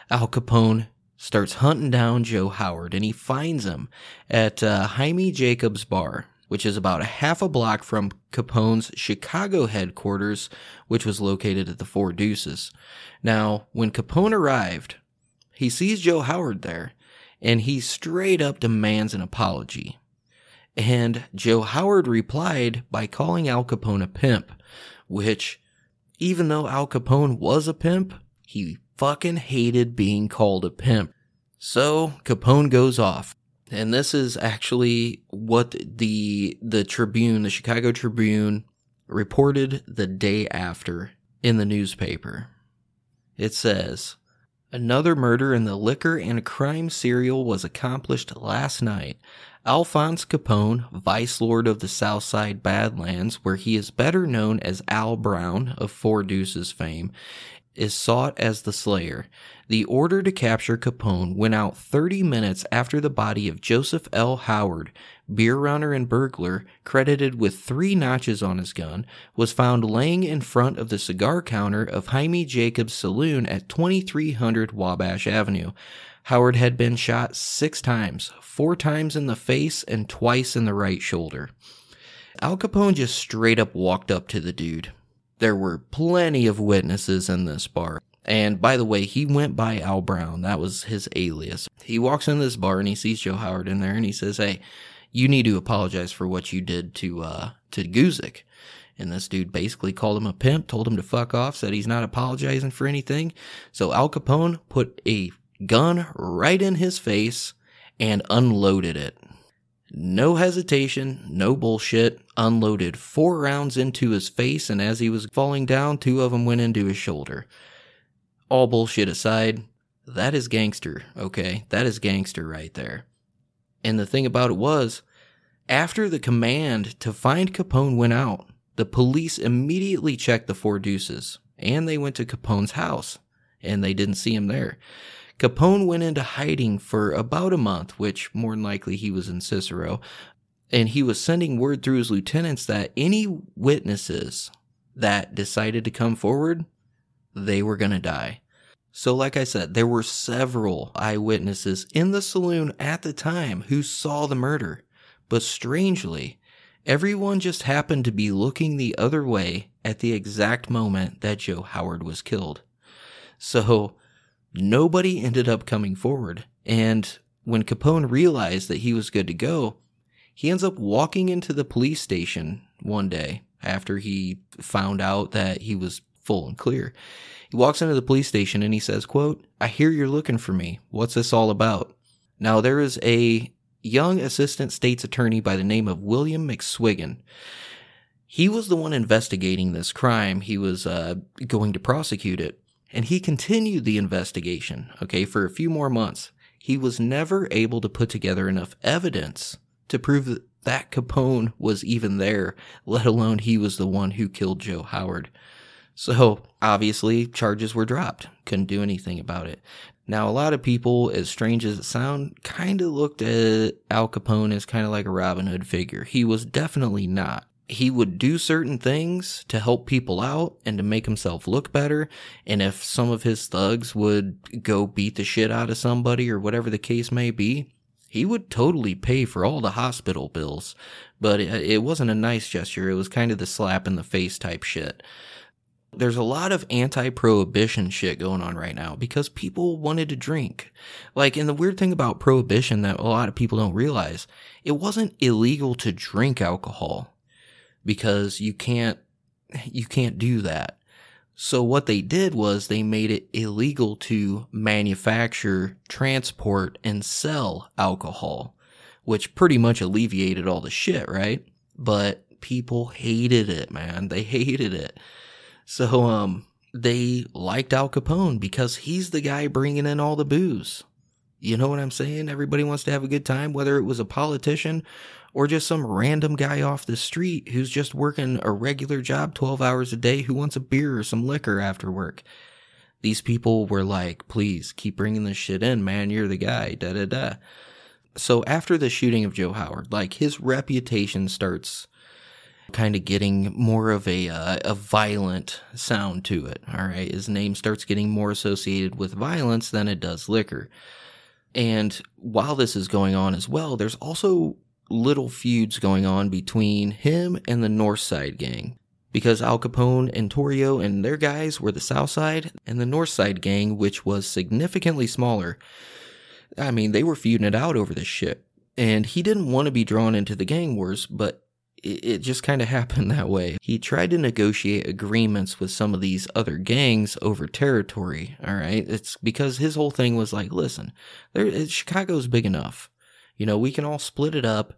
Al Capone starts hunting down Joe Howard, and he finds him at Hymie Jacobs' bar, which is about a half a block from Capone's Chicago headquarters, which was located at the Four Deuces. Now, when Capone arrived, he sees Joe Howard there, and he straight up demands an apology. And Joe Howard replied by calling Al Capone a pimp, which, even though Al Capone was a pimp, he fucking hated being called a pimp. So Capone goes off, and this is actually what the Tribune, the Chicago Tribune, reported the day after in the newspaper. It says, another murder in the liquor and crime serial was accomplished last night. Alphonse Capone, vice lord of the Southside Badlands, where he is better known as Al Brown of Four Deuces fame, is sought as the slayer. The order to capture Capone went out 30 minutes after the body of Joseph L. Howard, beer runner and burglar, credited with 3 notches on his gun, was found laying in front of the cigar counter of Hymie Jacobs' saloon at 2300 Wabash Avenue. Howard had been shot 6 times, 4 times in the face and twice in the right shoulder. Al Capone just straight up walked up to the dude. There were plenty of witnesses in this bar. And by the way, he went by Al Brown. That was his alias. He walks into this bar and he sees Joe Howard in there, and he says, hey, you need to apologize for what you did to Guzik. And this dude basically called him a pimp, told him to fuck off, said he's not apologizing for anything. So Al Capone put a gun right in his face and unloaded it. No hesitation, no bullshit, unloaded 4 rounds into his face, and as he was falling down, 2 of them went into his shoulder. All bullshit aside, that is gangster, okay? That is gangster right there. And the thing about it was, after the command to find Capone went out, the police immediately checked the Four Deuces, and they went to Capone's house, and they didn't see him there. Capone went into hiding for about a month, which more than likely he was in Cicero, and he was sending word through his lieutenants that any witnesses that decided to come forward, they were going to die. So like I said, there were several eyewitnesses in the saloon at the time who saw the murder, but strangely, everyone just happened to be looking the other way at the exact moment that Joe Howard was killed. So nobody ended up coming forward, and when Capone realized that he was good to go, he ends up walking into the police station one day, after he found out that he was full and clear. He walks into the police station and he says, quote, "I hear you're looking for me. What's this all about?" Now, there is a young assistant state's attorney by the name of William McSwiggin. He was the one investigating this crime. He was going to prosecute it. And he continued the investigation, okay, for a few more months. He was never able to put together enough evidence to prove that Capone was even there, let alone he was the one who killed Joe Howard. So, obviously, charges were dropped. Couldn't do anything about it. Now, a lot of people, as strange as it sounds, kind of looked at Al Capone as kind of like a Robin Hood figure. He was definitely not. He would do certain things to help people out and to make himself look better. And if some of his thugs would go beat the shit out of somebody or whatever the case may be, he would totally pay for all the hospital bills. But it wasn't a nice gesture. It was kind of the slap in the face type shit. There's a lot of anti-prohibition shit going on right now because people wanted to drink. And the weird thing about prohibition that a lot of people don't realize, it wasn't illegal to drink alcohol. Because you can't do that. So what they did was they made it illegal to manufacture, transport, and sell alcohol, which pretty much alleviated all the shit, right? But people hated it, man. They hated it. So they liked Al Capone because he's the guy bringing in all the booze. You know what I'm saying? Everybody wants to have a good time, whether it was a politician or just some random guy off the street who's just working a regular job 12 hours a day who wants a beer or some liquor after work. These people were like, please keep bringing this shit in, man. You're the guy, da-da-da. So after the shooting of Joe Howard, his reputation starts kind of getting more of a violent sound to it, all right? His name starts getting more associated with violence than it does liquor. And while this is going on as well, there's also little feuds going on between him and the North Side gang, because Al Capone and Torrio and their guys were the South Side, and the North Side gang, which was significantly smaller, I mean, they were feuding it out over this shit, and he didn't want to be drawn into the gang wars, but it just kind of happened that way. He tried to negotiate agreements with some of these other gangs over territory, all right? It's because his whole thing was like, listen, Chicago's big enough. You know, we can all split it up,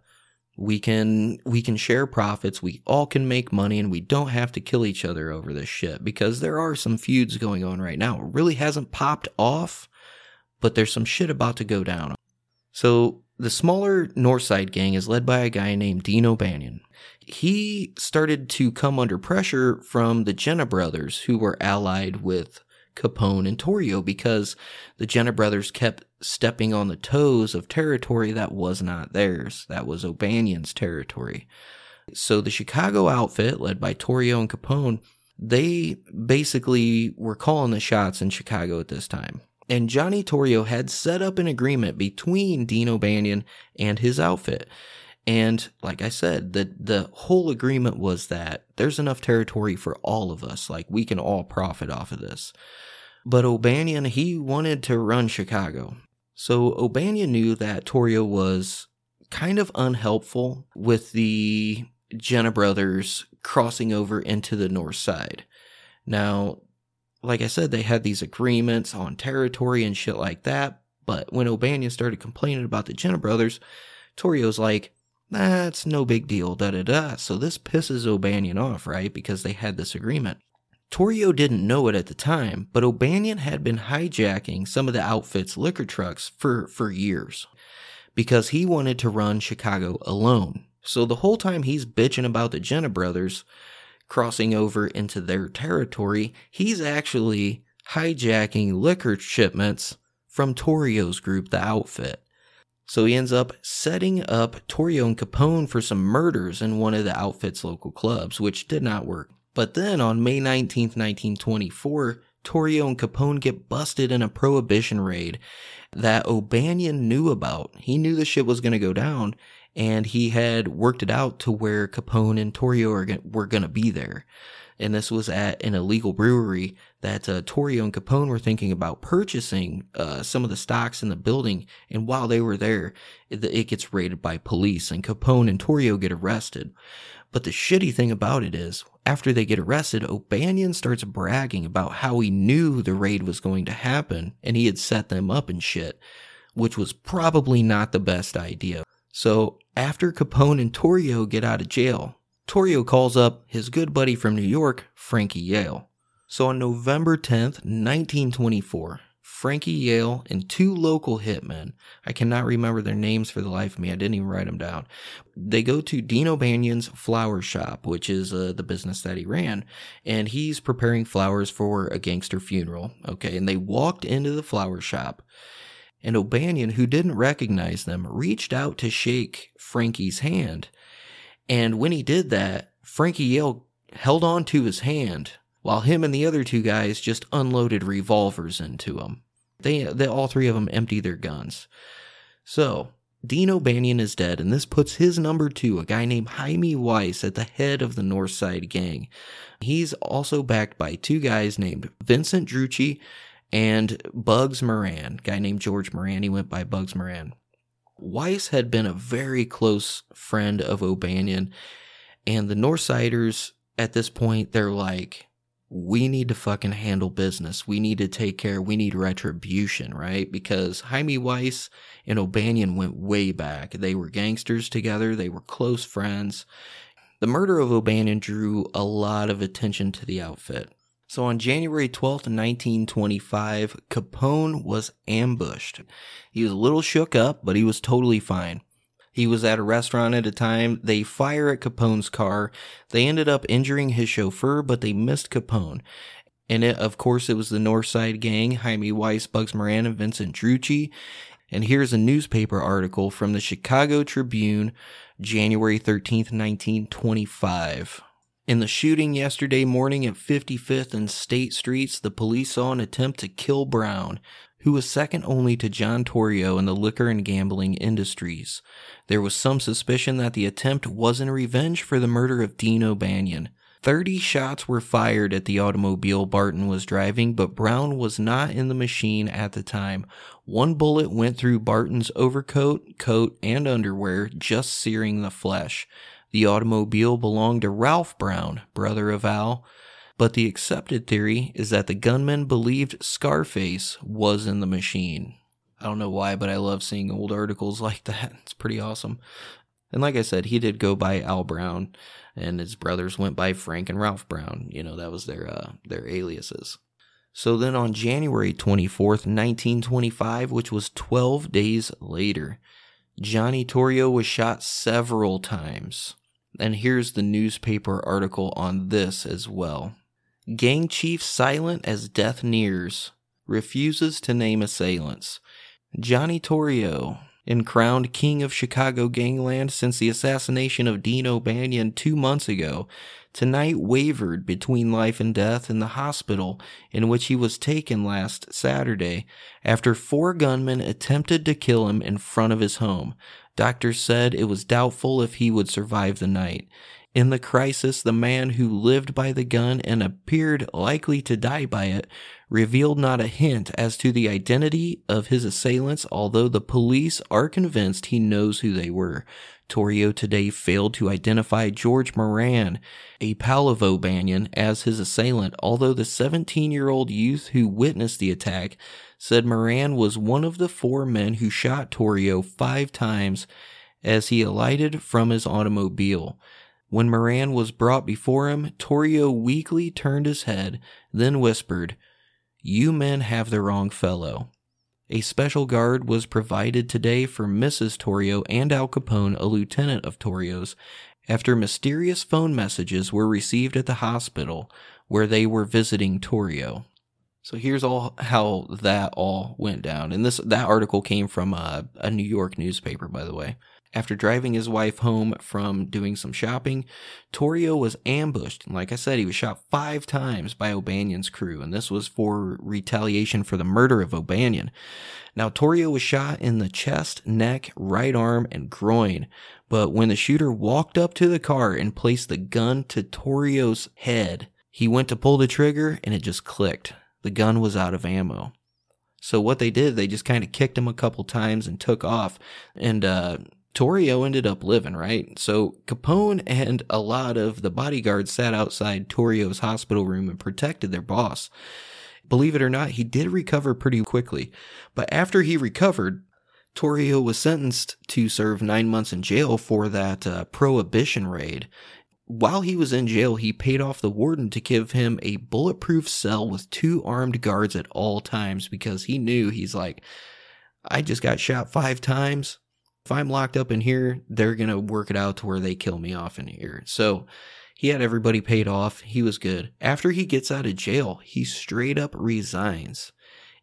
we can share profits, we all can make money, and we don't have to kill each other over this shit, because there are some feuds going on right now. It really hasn't popped off, but there's some shit about to go down. So the smaller Northside gang is led by a guy named Dean O'Banion. He started to come under pressure from the Genna brothers, who were allied with Capone and Torrio, because the Genna brothers kept stepping on the toes of territory that was not theirs. That was O'Banion's territory. So the Chicago outfit, led by Torrio and Capone, they basically were calling the shots in Chicago at this time. And Johnny Torrio had set up an agreement between Dean O'Banion and his outfit. And like I said, the whole agreement was that there's enough territory for all of us. We can all profit off of this. But O'Banion, he wanted to run Chicago. So O'Banion knew that Torrio was kind of unhelpful with the Genna brothers crossing over into the North Side. Now, like I said, they had these agreements on territory and shit like that. But when O'Banion started complaining about the Genna brothers, Torrio's like, that's no big deal, da-da-da. So this pisses O'Banion off, right? Because they had this agreement. Torrio didn't know it at the time, but O'Banion had been hijacking some of the outfit's liquor trucks for years because he wanted to run Chicago alone. So the whole time he's bitching about the Genna brothers crossing over into their territory, he's actually hijacking liquor shipments from Torrio's group, the outfit. So he ends up setting up Torrio and Capone for some murders in one of the outfit's local clubs, which did not work. But then on May 19th, 1924, Torrio and Capone get busted in a prohibition raid that O'Banion knew about. He knew the shit was going to go down, and he had worked it out to where Capone and Torrio were going to be there. and this was at an illegal brewery that Torrio and Capone were thinking about purchasing some of the stocks in the building, and while they were there, it gets raided by police, and Capone and Torrio get arrested. But the shitty thing about it is, after they get arrested, O'Banion starts bragging about how he knew the raid was going to happen, and he had set them up and shit, which was probably not the best idea. So after Capone and Torrio get out of jail, Torrio calls up his good buddy from New York, Frankie Yale. So on November 10th, 1924, Frankie Yale and two local hitmen, I cannot remember their names for the life of me, I didn't even write them down, they go to Dean O'Banion's flower shop, which is the business that he ran, and he's preparing flowers for a gangster funeral, okay, and they walked into the flower shop. And O'Banion, who didn't recognize them, reached out to shake Frankie's hand. And when he did that, Frankie Yale held on to his hand while him and the other two guys just unloaded revolvers into him. They all three of them emptied their guns. So Dean O'Banion is dead, and this puts his number two, a guy named Hymie Weiss, at the head of the North Side gang. He's also backed by two guys named Vincent Drucci and Bugs Moran, guy named George Moran. He went by Bugs Moran. Weiss had been a very close friend of O'Banion, and the Northsiders at this point, they're like, we need to fucking handle business. We need to take care. We need retribution, right? Because Hymie Weiss and O'Banion went way back. They were gangsters together. They were close friends. The murder of O'Banion drew a lot of attention to the outfit. So on January 12th, 1925, Capone was ambushed. He was a little shook up, but he was totally fine. He was at a restaurant at a time. They fire at Capone's car. They ended up injuring his chauffeur, but they missed Capone. And of course, it was the North Side gang, Hymie Weiss, Bugs Moran, and Vincent Drucci. And here's a newspaper article from the Chicago Tribune, January 13th, 1925. In the shooting yesterday morning at 55th and State Streets, the police saw an attempt to kill Brown, who was second only to John Torrio in the liquor and gambling industries. There was some suspicion that the attempt was in revenge for the murder of Dean O'Banion. 30 shots were fired at the automobile Barton was driving, but Brown was not in the machine at the time. One bullet went through Barton's overcoat, coat, and underwear, just searing the flesh. The automobile belonged to Ralph Brown, brother of Al, but the accepted theory is that the gunman believed Scarface was in the machine. I don't know why, but I love seeing old articles like that. It's pretty awesome. And like I said, he did go by Al Brown, and his brothers went by Frank and Ralph Brown. You know, that was their aliases. So then on January 24th, 1925, which was 12 days later, Johnny Torrio was shot several times. And here's the newspaper article on this as well. Gang chief silent as death nears, refuses to name assailants. Johnny Torrio, crowned king of Chicago gangland since the assassination of Dean O'Banion 2 months ago, tonight wavered between life and death in the hospital in which he was taken last Saturday after four gunmen attempted to kill him in front of his home. Doctors said it was doubtful if he would survive the night. In the crisis, the man who lived by the gun and appeared likely to die by it revealed not a hint as to the identity of his assailants, although the police are convinced he knows who they were. Torrio today failed to identify George Moran, a pal of O'Banion, as his assailant, although the 17-year-old youth who witnessed the attack said Moran was one of the four men who shot Torrio 5 times as he alighted from his automobile. When Moran was brought before him, Torrio weakly turned his head, then whispered, "You men have the wrong fellow." A special guard was provided today for Mrs. Torrio and Al Capone, a lieutenant of Torrio's, after mysterious phone messages were received at the hospital where they were visiting Torrio. So here's all how that all went down. And that article came from a New York newspaper, by the way. After driving his wife home from doing some shopping, Torrio was ambushed. And like I said, he was shot 5 times by O'Banion's crew, and this was for retaliation for the murder of O'Banion. Now, Torrio was shot in the chest, neck, right arm, and groin, but when the shooter walked up to the car and placed the gun to Torrio's head, He went to pull the trigger, and it just clicked. The gun was out of ammo. So what they did, they just kind of kicked him a couple times and took off. And Torrio ended up living, right? So Capone and a lot of the bodyguards sat outside Torrio's hospital room and protected their boss. Believe it or not, he did recover pretty quickly. But after he recovered, Torrio was sentenced to serve 9 months in jail for that prohibition raid. While he was in jail, he paid off the warden to give him a bulletproof cell with 2 armed guards at all times, because he knew, he's like, I just got shot 5 times. If I'm locked up in here, they're going to work it out to where they kill me off in here. So he had everybody paid off. He was good. After he gets out of jail, he straight up resigns,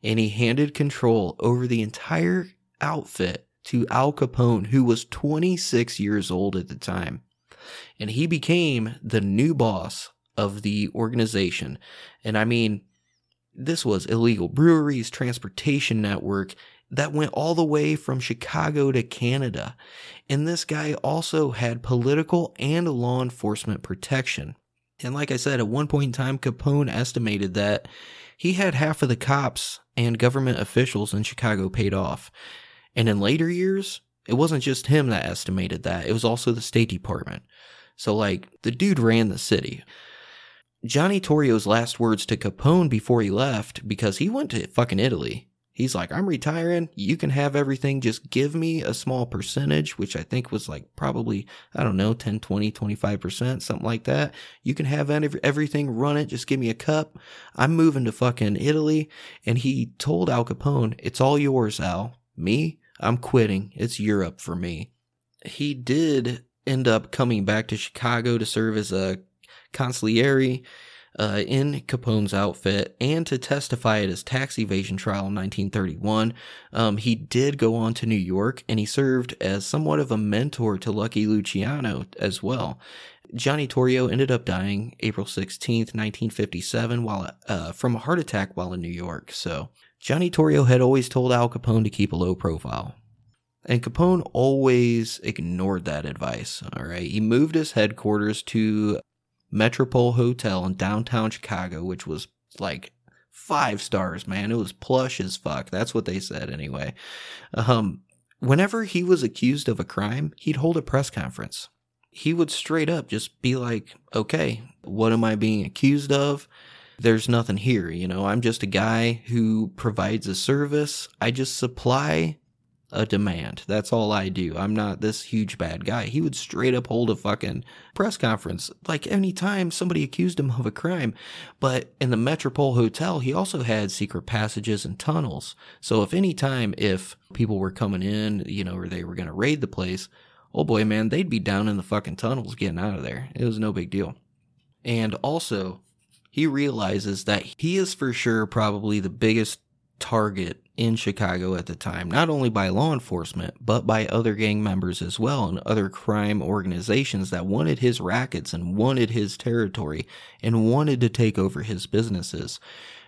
and he handed control over the entire outfit to Al Capone, who was 26 years old at the time. And he became the new boss of the organization. And I mean, this was illegal breweries, transportation network that went all the way from Chicago to Canada. And this guy also had political and law enforcement protection. And like I said, at one point in time, Capone estimated that he had half of the cops and government officials in Chicago paid off. And in later years, it wasn't just him that estimated that. It was also the State Department. So, like, the dude ran the city. Johnny Torrio's last words to Capone before he left, because he went to fucking Italy. He's like, I'm retiring. You can have everything. Just give me a small percentage, which I think was like probably, I don't know, 10, 20, 25%, something like that. You can have everything. Run it. Just give me a cup. I'm moving to fucking Italy. And he told Al Capone, it's all yours, Al. Me? I'm quitting. It's Europe for me. He did end up coming back to Chicago to serve as a consigliere in Capone's outfit and to testify at his tax evasion trial in 1931. He did go on to New York, and he served as somewhat of a mentor to Lucky Luciano as well. Johnny Torrio ended up dying April 16th, 1957 while from a heart attack while in New York. So Johnny Torrio had always told Al Capone to keep a low profile, and Capone always ignored that advice, all right? He moved his headquarters to Metropole Hotel in downtown Chicago, which was like 5 stars, man. It was plush as fuck. That's what they said anyway. Whenever he was accused of a crime, he'd hold a press conference. He would straight up just be like, okay, what am I being accused of? There's nothing here, you know, I'm just a guy who provides a service. I just supply a demand. That's all I do. I'm not this huge bad guy. He would straight up hold a fucking press conference like any time somebody accused him of a crime. But in the Metropole Hotel, he also had secret passages and tunnels. So if any time if people were coming in, you know, or they were going to raid the place, oh boy, man, they'd be down in the fucking tunnels getting out of there. It was no big deal. And also, he realizes that he is for sure probably the biggest target in Chicago at the time, not only by law enforcement, but by other gang members as well and other crime organizations that wanted his rackets and wanted his territory and wanted to take over his businesses.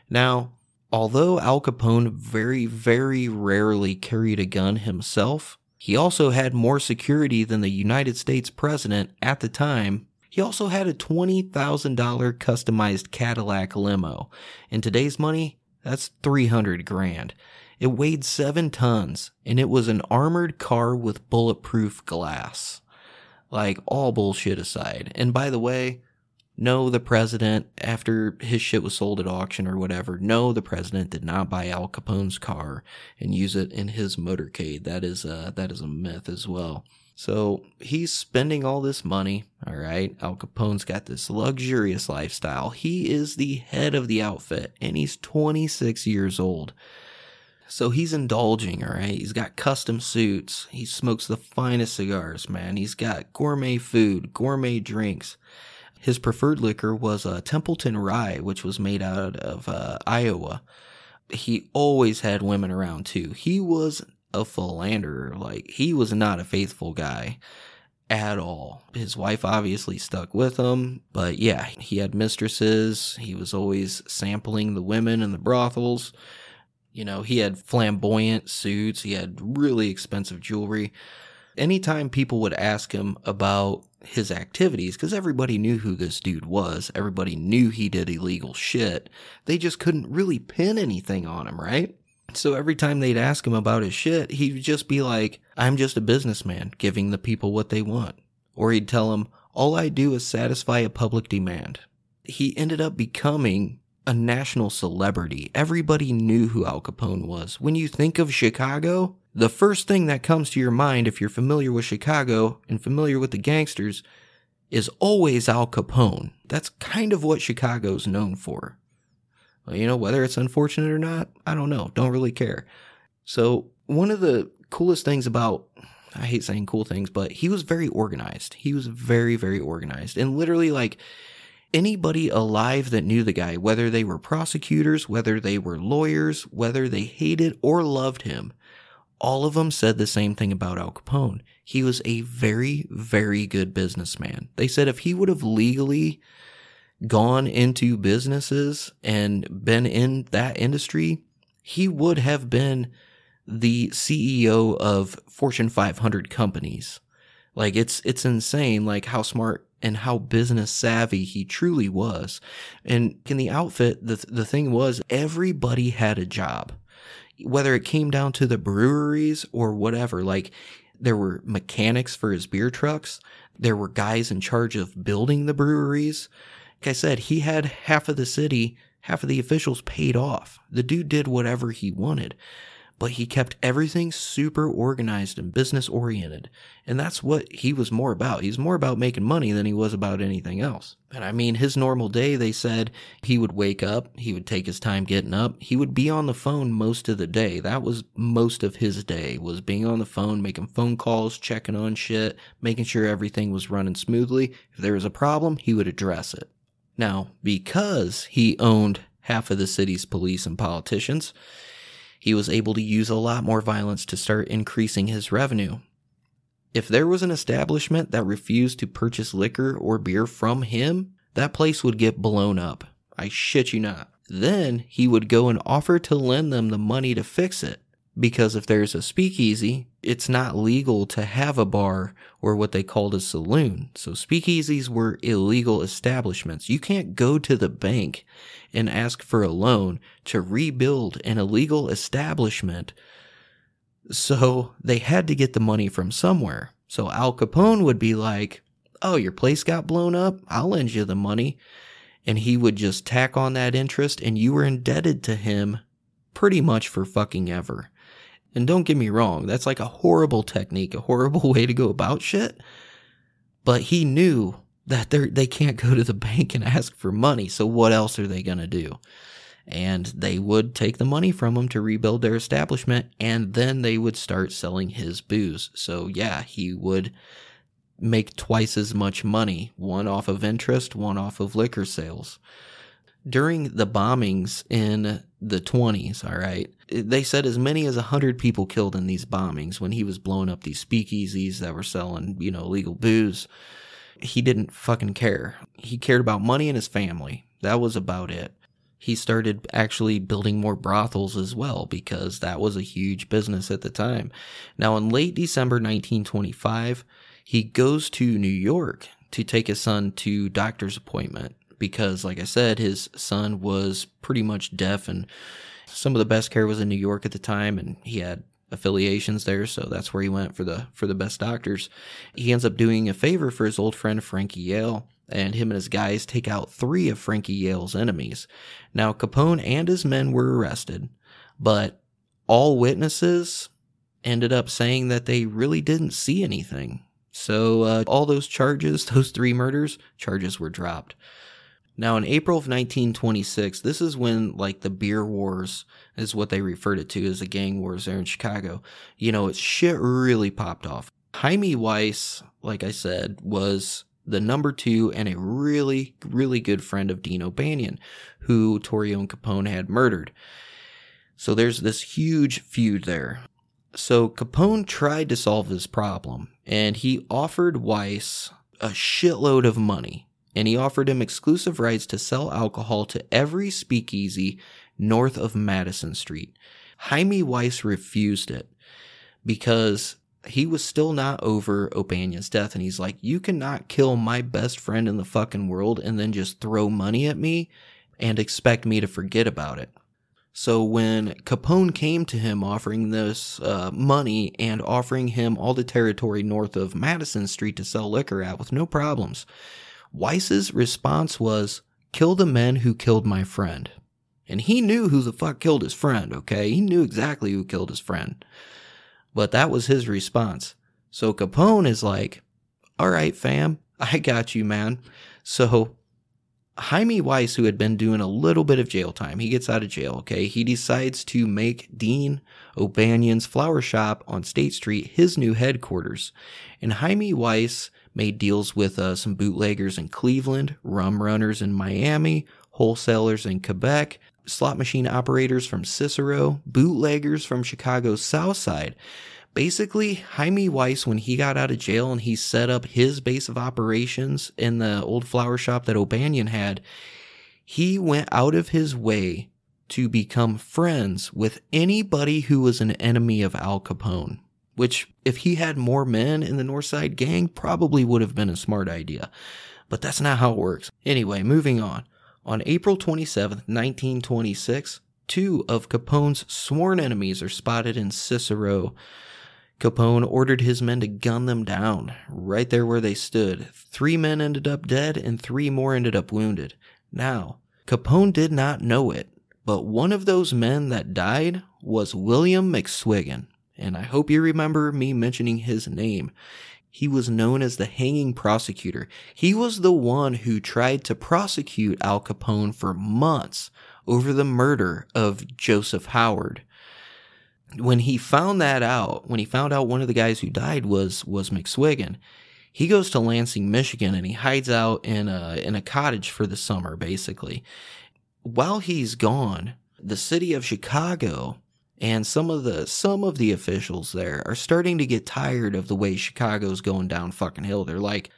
Now, although Al Capone very, very rarely carried a gun himself, he also had more security than the United States president at the time. He also had a $20,000 customized Cadillac limo. In today's money, that's $300,000. It weighed 7 tons, and it was an armored car with bulletproof glass. Like, all bullshit aside. And by the way, no, the president, after his shit was sold at auction or whatever, no, the president did not buy Al Capone's car and use it in his motorcade. That is a myth as well. So he's spending all this money, all right? Al Capone's got this luxurious lifestyle. He is the head of the outfit, and he's 26 years old. So he's indulging, all right? He's got custom suits. He smokes the finest cigars, man. He's got gourmet food, gourmet drinks. His preferred liquor was Templeton Rye, which was made out of Iowa. He always had women around, too. He was a philanderer. Like, he was not a faithful guy at all. His wife obviously stuck with him, but yeah, he had mistresses. He was always sampling the women in the brothels. You know, he had flamboyant suits. He had really expensive jewelry. anytime people would ask him about his activities, because everybody knew who this dude was, everybody knew he did illegal shit, they just couldn't really pin anything on him, right? So every time they'd ask him about his shit, he'd just be like, I'm just a businessman giving the people what they want. Or he'd tell them, all I do is satisfy a public demand. He ended up becoming a national celebrity. Everybody knew who Al Capone was. When you think of Chicago, the first thing that comes to your mind, if you're familiar with Chicago and familiar with the gangsters, is always Al Capone. That's kind of what Chicago's known for. Well, you know, whether it's unfortunate or not, I don't know. Don't really care. So one of the coolest things about, I hate saying cool things, but he was very organized. He was very, very organized. And literally, like, anybody alive that knew the guy, whether they were prosecutors, whether they were lawyers, whether they hated or loved him, all of them said the same thing about Al Capone. He was a very, very good businessman. They said if he would have legally gone into businesses and been in that industry, he would have been the CEO of Fortune 500 companies. Like, it's insane, like, how smart and how business savvy he truly was. And in the outfit, the thing was, everybody had a job, whether it came down to the breweries or whatever. Like, there were mechanics for his beer trucks. There were guys in charge of building the breweries. Like I said, he had half of the city, half of the officials paid off. The dude did whatever he wanted, but he kept everything super organized and business-oriented. And that's what he was more about. He's more about making money than he was about anything else. And I mean, his normal day, they said he would wake up, he would take his time getting up, he would be on the phone most of the day. That was most of his day, was being on the phone, making phone calls, checking on shit, making sure everything was running smoothly. If there was a problem, he would address it. Now, because he owned half of the city's police and politicians, he was able to use a lot more violence to start increasing his revenue. If there was an establishment that refused to purchase liquor or beer from him, that place would get blown up. I shit you not. Then he would go and offer to lend them the money to fix it. Because if there's a speakeasy, it's not legal to have a bar or what they called a saloon. So speakeasies were illegal establishments. You can't go to the bank and ask for a loan to rebuild an illegal establishment. So they had to get the money from somewhere. So Al Capone would be like, oh, your place got blown up? I'll lend you the money. And he would just tack on that interest, and you were indebted to him pretty much for fucking ever. And don't get me wrong, that's like a horrible technique, a horrible way to go about shit. But he knew that they can't go to the bank and ask for money, so what else are they going to do? And they would take the money from him to rebuild their establishment, and then they would start selling his booze. So yeah, he would make twice as much money, one off of interest, one off of liquor sales. During the bombings in the 20s, all right, they said as many as 100 people killed in these bombings when he was blowing up these speakeasies that were selling, you know, illegal booze. He didn't fucking care. He cared about money and his family. That was about it. He started actually building more brothels as well, because that was a huge business at the time. Now, in late December 1925, he goes to New York to take his son to a doctor's appointment. Because, like I said, his son was pretty much deaf, and some of the best care was in New York at the time, and he had affiliations there, so that's where he went for the best doctors. He ends up doing a favor for his old friend Frankie Yale, and him and his guys take out 3 of Frankie Yale's enemies. Now, Capone and his men were arrested, but all witnesses ended up saying that they really didn't see anything. So all those charges, those 3 murders, charges were dropped. Now, in April of 1926, this is when, like, the beer wars is what they referred it to as, the gang wars there in Chicago. You know, shit really popped off. Hymie Weiss, like I said, was the number 2 and a really, really good friend of Dean O'Banion, who Torrio and Capone had murdered. So there's this huge feud there. So Capone tried to solve this problem, and he offered Weiss a shitload of money. And he offered him exclusive rights to sell alcohol to every speakeasy north of Madison Street. Hymie Weiss refused it because he was still not over O'Banion's death, and he's like, you cannot kill my best friend in the fucking world and then just throw money at me and expect me to forget about it. So when Capone came to him offering this money and offering him all the territory north of Madison Street to sell liquor at with no problems, Weiss's response was, kill the men who killed my friend. And he knew who the fuck killed his friend, okay? He knew exactly who killed his friend. But that was his response. So Capone is like, all right, fam, I got you, man. So Hymie Weiss, who had been doing a little bit of jail time, he gets out of jail, okay? He decides to make Dean O'Banion's flower shop on State Street his new headquarters. And Hymie Weiss made deals with some bootleggers in Cleveland, rum runners in Miami, wholesalers in Quebec, slot machine operators from Cicero, bootleggers from Chicago's South Side. Basically, Hymie Weiss, when he got out of jail and he set up his base of operations in the old flower shop that O'Banion had, he went out of his way to become friends with anybody who was an enemy of Al Capone, which if he had more men in the North Side gang, probably would have been a smart idea. But that's not how it works. Anyway, moving on. On April 27th, 1926, two of Capone's sworn enemies are spotted in Cicero. Capone ordered his men to gun them down, right there where they stood. 3 men ended up dead and 3 more ended up wounded. Now, Capone did not know it, but one of those men that died was William McSwiggin, and I hope you remember me mentioning his name. He was known as the hanging prosecutor. He was the one who tried to prosecute Al Capone for months over the murder of Joseph Howard. When he found that out, when he found out one of the guys who died was McSwiggin, he goes to Lansing, Michigan, and he hides out in a cottage for the summer, basically. While he's gone, the city of Chicago and some of the officials there are starting to get tired of the way Chicago's going down fucking hill. They're like,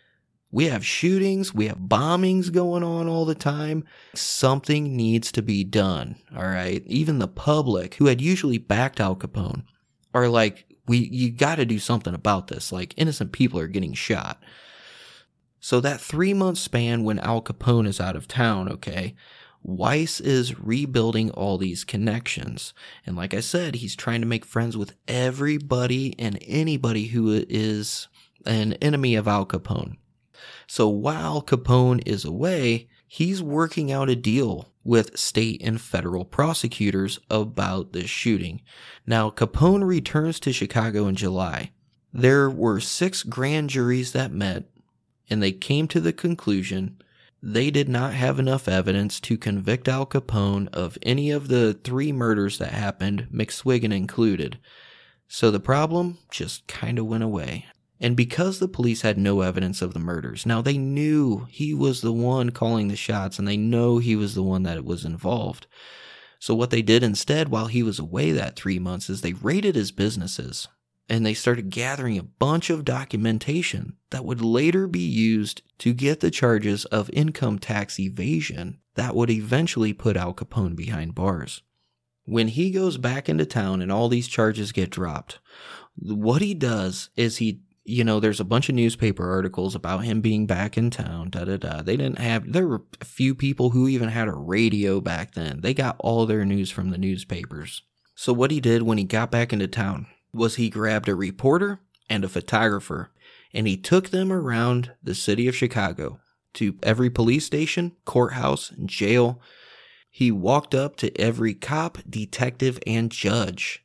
we have shootings, we have bombings going on all the time. Something needs to be done, all right? Even the public, who had usually backed Al Capone, are like, you got to do something about this. Like, innocent people are getting shot. So that 3-month span when Al Capone is out of town, okay, Weiss is rebuilding all these connections. And like I said, he's trying to make friends with everybody and anybody who is an enemy of Al Capone. So while Capone is away, he's working out a deal with state and federal prosecutors about this shooting. Now, Capone returns to Chicago in July. There were 6 grand juries that met, and they came to the conclusion they did not have enough evidence to convict Al Capone of any of the 3 murders that happened, McSwiggin included. So the problem just kind of went away. And because the police had no evidence of the murders, now they knew he was the one calling the shots, and they know he was the one that was involved. So what they did instead while he was away that 3 months is they raided his businesses, and they started gathering a bunch of documentation that would later be used to get the charges of income tax evasion that would eventually put Al Capone behind bars. When he goes back into town and all these charges get dropped, what he does is there's a bunch of newspaper articles about him being back in town, da-da-da. There were a few people who even had a radio back then. They got all their news from the newspapers. So what he did when he got back into town was he grabbed a reporter and a photographer, and he took them around the city of Chicago to every police station, courthouse, and jail. He walked up to every cop, detective, and judge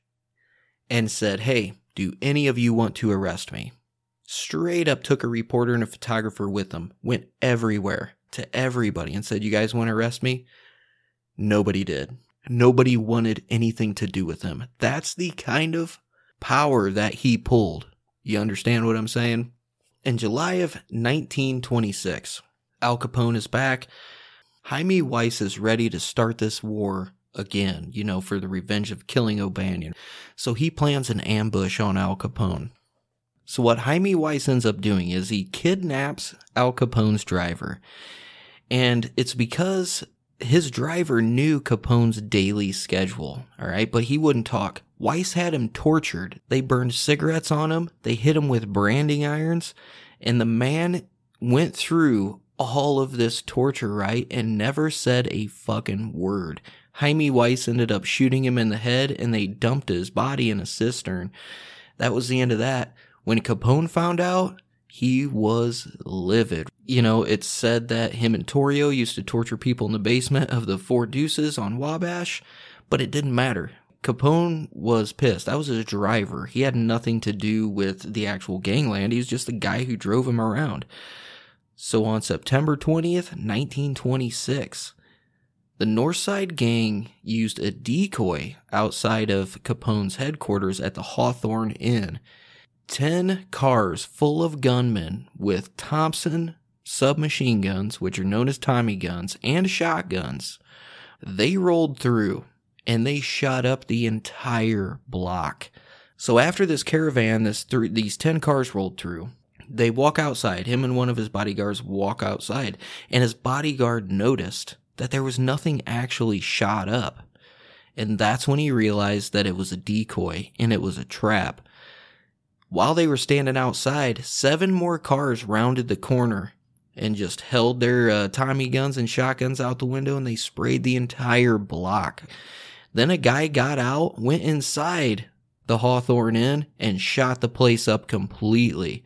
and said, hey, do any of you want to arrest me? Straight up took a reporter and a photographer with them, went everywhere to everybody and said, you guys want to arrest me? Nobody did. Nobody wanted anything to do with him. That's the kind of power that he pulled. You understand what I'm saying? In July of 1926, Al Capone is back. Hymie Weiss is ready to start this war again, for the revenge of killing O'Banion. So he plans an ambush on Al Capone. So what Hymie Weiss ends up doing is he kidnaps Al Capone's driver. And it's because his driver knew Capone's daily schedule, all right, but he wouldn't talk. Weiss had him tortured. They burned cigarettes on him. They hit him with branding irons. And the man went through all of this torture, right, and never said a fucking word. Hymie Weiss ended up shooting him in the head, and they dumped his body in a cistern. That was the end of that. When Capone found out, he was livid. You know, it's said that him and Torrio used to torture people in the basement of the Four Deuces on Wabash, but it didn't matter. Capone was pissed. That was his driver. He had nothing to do with the actual gangland. He was just the guy who drove him around. So on September 20th, 1926, the North Side gang used a decoy outside of Capone's headquarters at the Hawthorne Inn. 10 cars full of gunmen with Thompson submachine guns, which are known as Tommy guns, and shotguns. They rolled through and they shot up the entire block. So after this caravan, these 10 cars rolled through, they walk outside. Him and one of his bodyguards walk outside, and his bodyguard noticed that there was nothing actually shot up. And that's when he realized that it was a decoy and it was a trap. While they were standing outside, 7 more cars rounded the corner and just held their Tommy guns and shotguns out the window, and they sprayed the entire block. Then a guy got out, went inside the Hawthorne Inn, and shot the place up completely.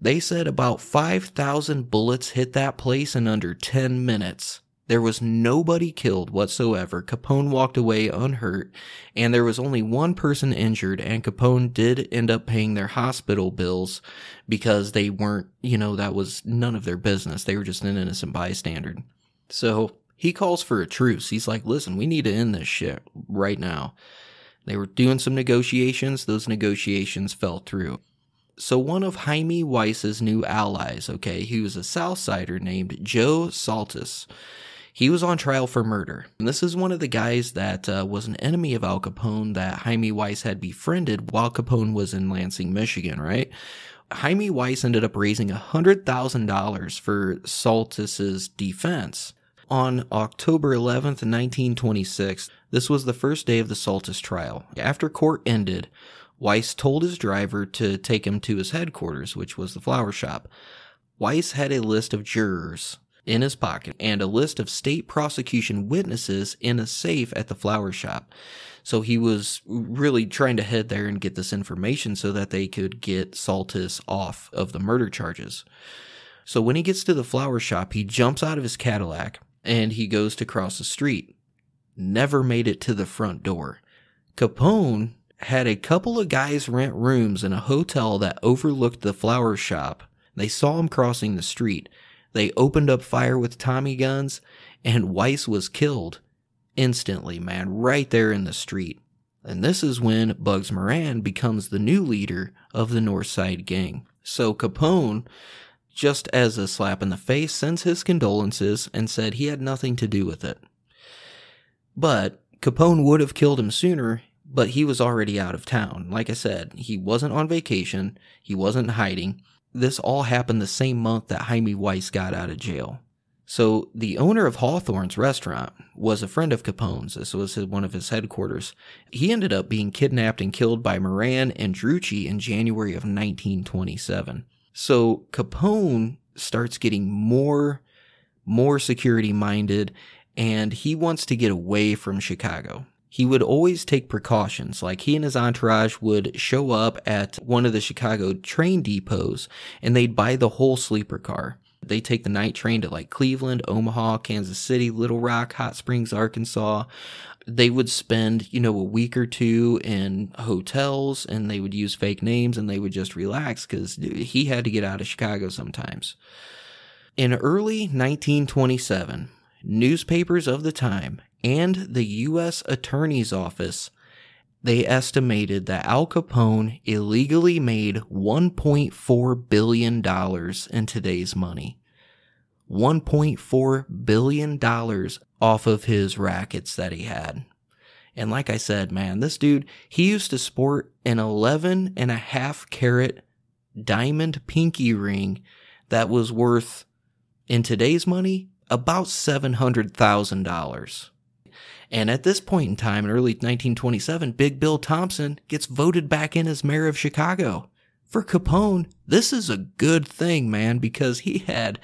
They said about 5,000 bullets hit that place in under 10 minutes. There was nobody killed whatsoever. Capone walked away unhurt, and there was only one person injured, and Capone did end up paying their hospital bills because they weren't, you know, that was none of their business. They were just an innocent bystander. So he calls for a truce. He's like, listen, we need to end this shit right now. They were doing some negotiations. Those negotiations fell through. So one of Hymie Weiss's new allies, okay, he was a Southsider named Joe Saltus. He was on trial for murder. And this is one of the guys that was an enemy of Al Capone that Hymie Weiss had befriended while Capone was in Lansing, Michigan, right? Hymie Weiss ended up raising $100,000 for Saltus's defense. On October 11th, 1926, this was the first day of the Saltus trial. After court ended, Weiss told his driver to take him to his headquarters, which was the flower shop. Weiss had a list of jurors in his pocket and a list of state prosecution witnesses in a safe at the flower shop. So he was really trying to head there and get this information so that they could get Saltus off of the murder charges. So when he gets to the flower shop, he jumps out of his Cadillac and he goes to cross the street. Never made it to the front door. Capone had a couple of guys rent rooms in a hotel that overlooked the flower shop. They saw him crossing the street. They opened up fire with Tommy guns, and Weiss was killed instantly, man, right there in the street. And this is when Bugs Moran becomes the new leader of the North Side gang. So Capone, just as a slap in the face, sends his condolences and said he had nothing to do with it. But Capone would have killed him sooner, but he was already out of town. Like I said, he wasn't on vacation. He wasn't hiding. This all happened the same month that Hymie Weiss got out of jail. So the owner of Hawthorne's restaurant was a friend of Capone's. This was one of his headquarters. He ended up being kidnapped and killed by Moran and Drucci in January of 1927. So Capone starts getting more security-minded, and he wants to get away from Chicago. He would always take precautions, like he and his entourage would show up at one of the Chicago train depots and they'd buy the whole sleeper car. They take the night train to like Cleveland, Omaha, Kansas City, Little Rock, Hot Springs, Arkansas. They would spend, you know, a week or two in hotels, and they would use fake names and they would just relax because he had to get out of Chicago sometimes. In early 1927, newspapers of the time and the U.S. Attorney's Office, they estimated that Al Capone illegally made $1.4 billion in today's money. $1.4 billion off of his rackets that he had. And like I said, man, this dude, he used to sport an 11.5-carat diamond pinky ring that was worth, in today's money, about $700,000. And at this point in time, in early 1927, Big Bill Thompson gets voted back in as mayor of Chicago. For Capone, this is a good thing, man, because he had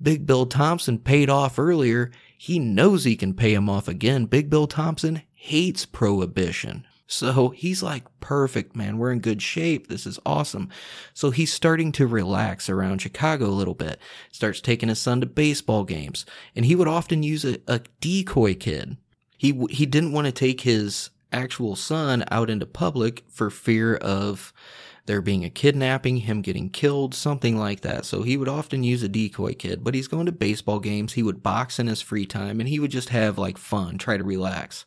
Big Bill Thompson paid off earlier. He knows he can pay him off again. Big Bill Thompson hates prohibition. So he's like, perfect, man. We're in good shape. This is awesome. So he's starting to relax around Chicago a little bit. Starts taking his son to baseball games. And he would often use a decoy kid. He didn't want to take his actual son out into public for fear of there being a kidnapping, him getting killed, something like that. So he would often use a decoy kid. But he's going to baseball games. He would box in his free time. And he would just have, like, fun, try to relax.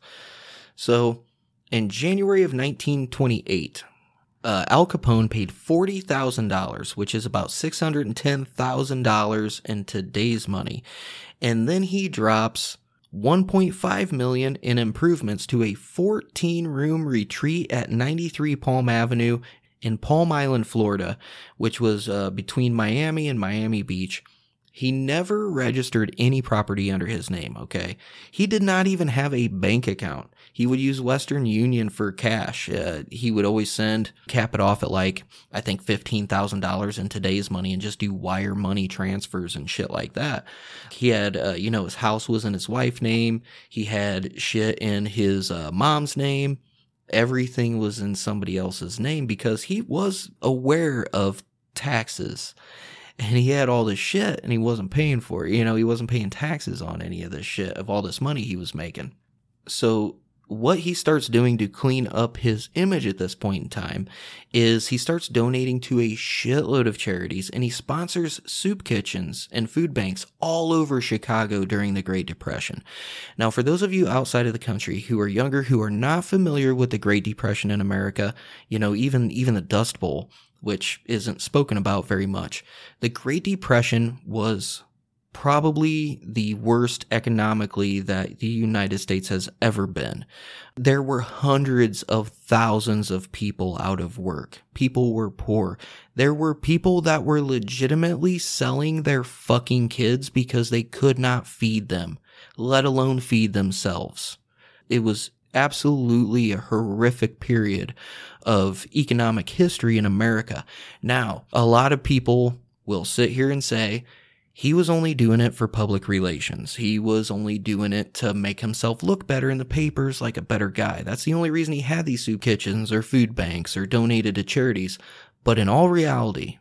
So in January of 1928, Al Capone paid $40,000, which is about $610,000 in today's money. And then he drops $1.5 million in improvements to a 14-room retreat at 93 Palm Avenue in Palm Island, Florida, which was between Miami and Miami Beach. He never registered any property under his name, okay? He did not even have a bank account. He would use Western Union for cash. He would always cap it off at $15,000 in today's money and just do wire money transfers and shit like that. He had, his house was in his wife's name. He had shit in his mom's name. Everything was in somebody else's name because he was aware of taxes. And he had all this shit, and he wasn't paying for it. He wasn't paying taxes on any of this shit, of all this money he was making. So what he starts doing to clean up his image at this point in time is he starts donating to a shitload of charities, and he sponsors soup kitchens and food banks all over Chicago during the Great Depression. Now, for those of you outside of the country who are younger, who are not familiar with the Great Depression in America, even the Dust Bowl, which isn't spoken about very much. The Great Depression was probably the worst economically that the United States has ever been. There were hundreds of thousands of people out of work. People were poor. There were people that were legitimately selling their fucking kids because they could not feed them, let alone feed themselves. It was absolutely a horrific period of economic history in America. Now, a lot of people will sit here and say he was only doing it for public relations. He was only doing it to make himself look better in the papers, like a better guy. That's the only reason he had these soup kitchens or food banks or donated to charities. But in all reality,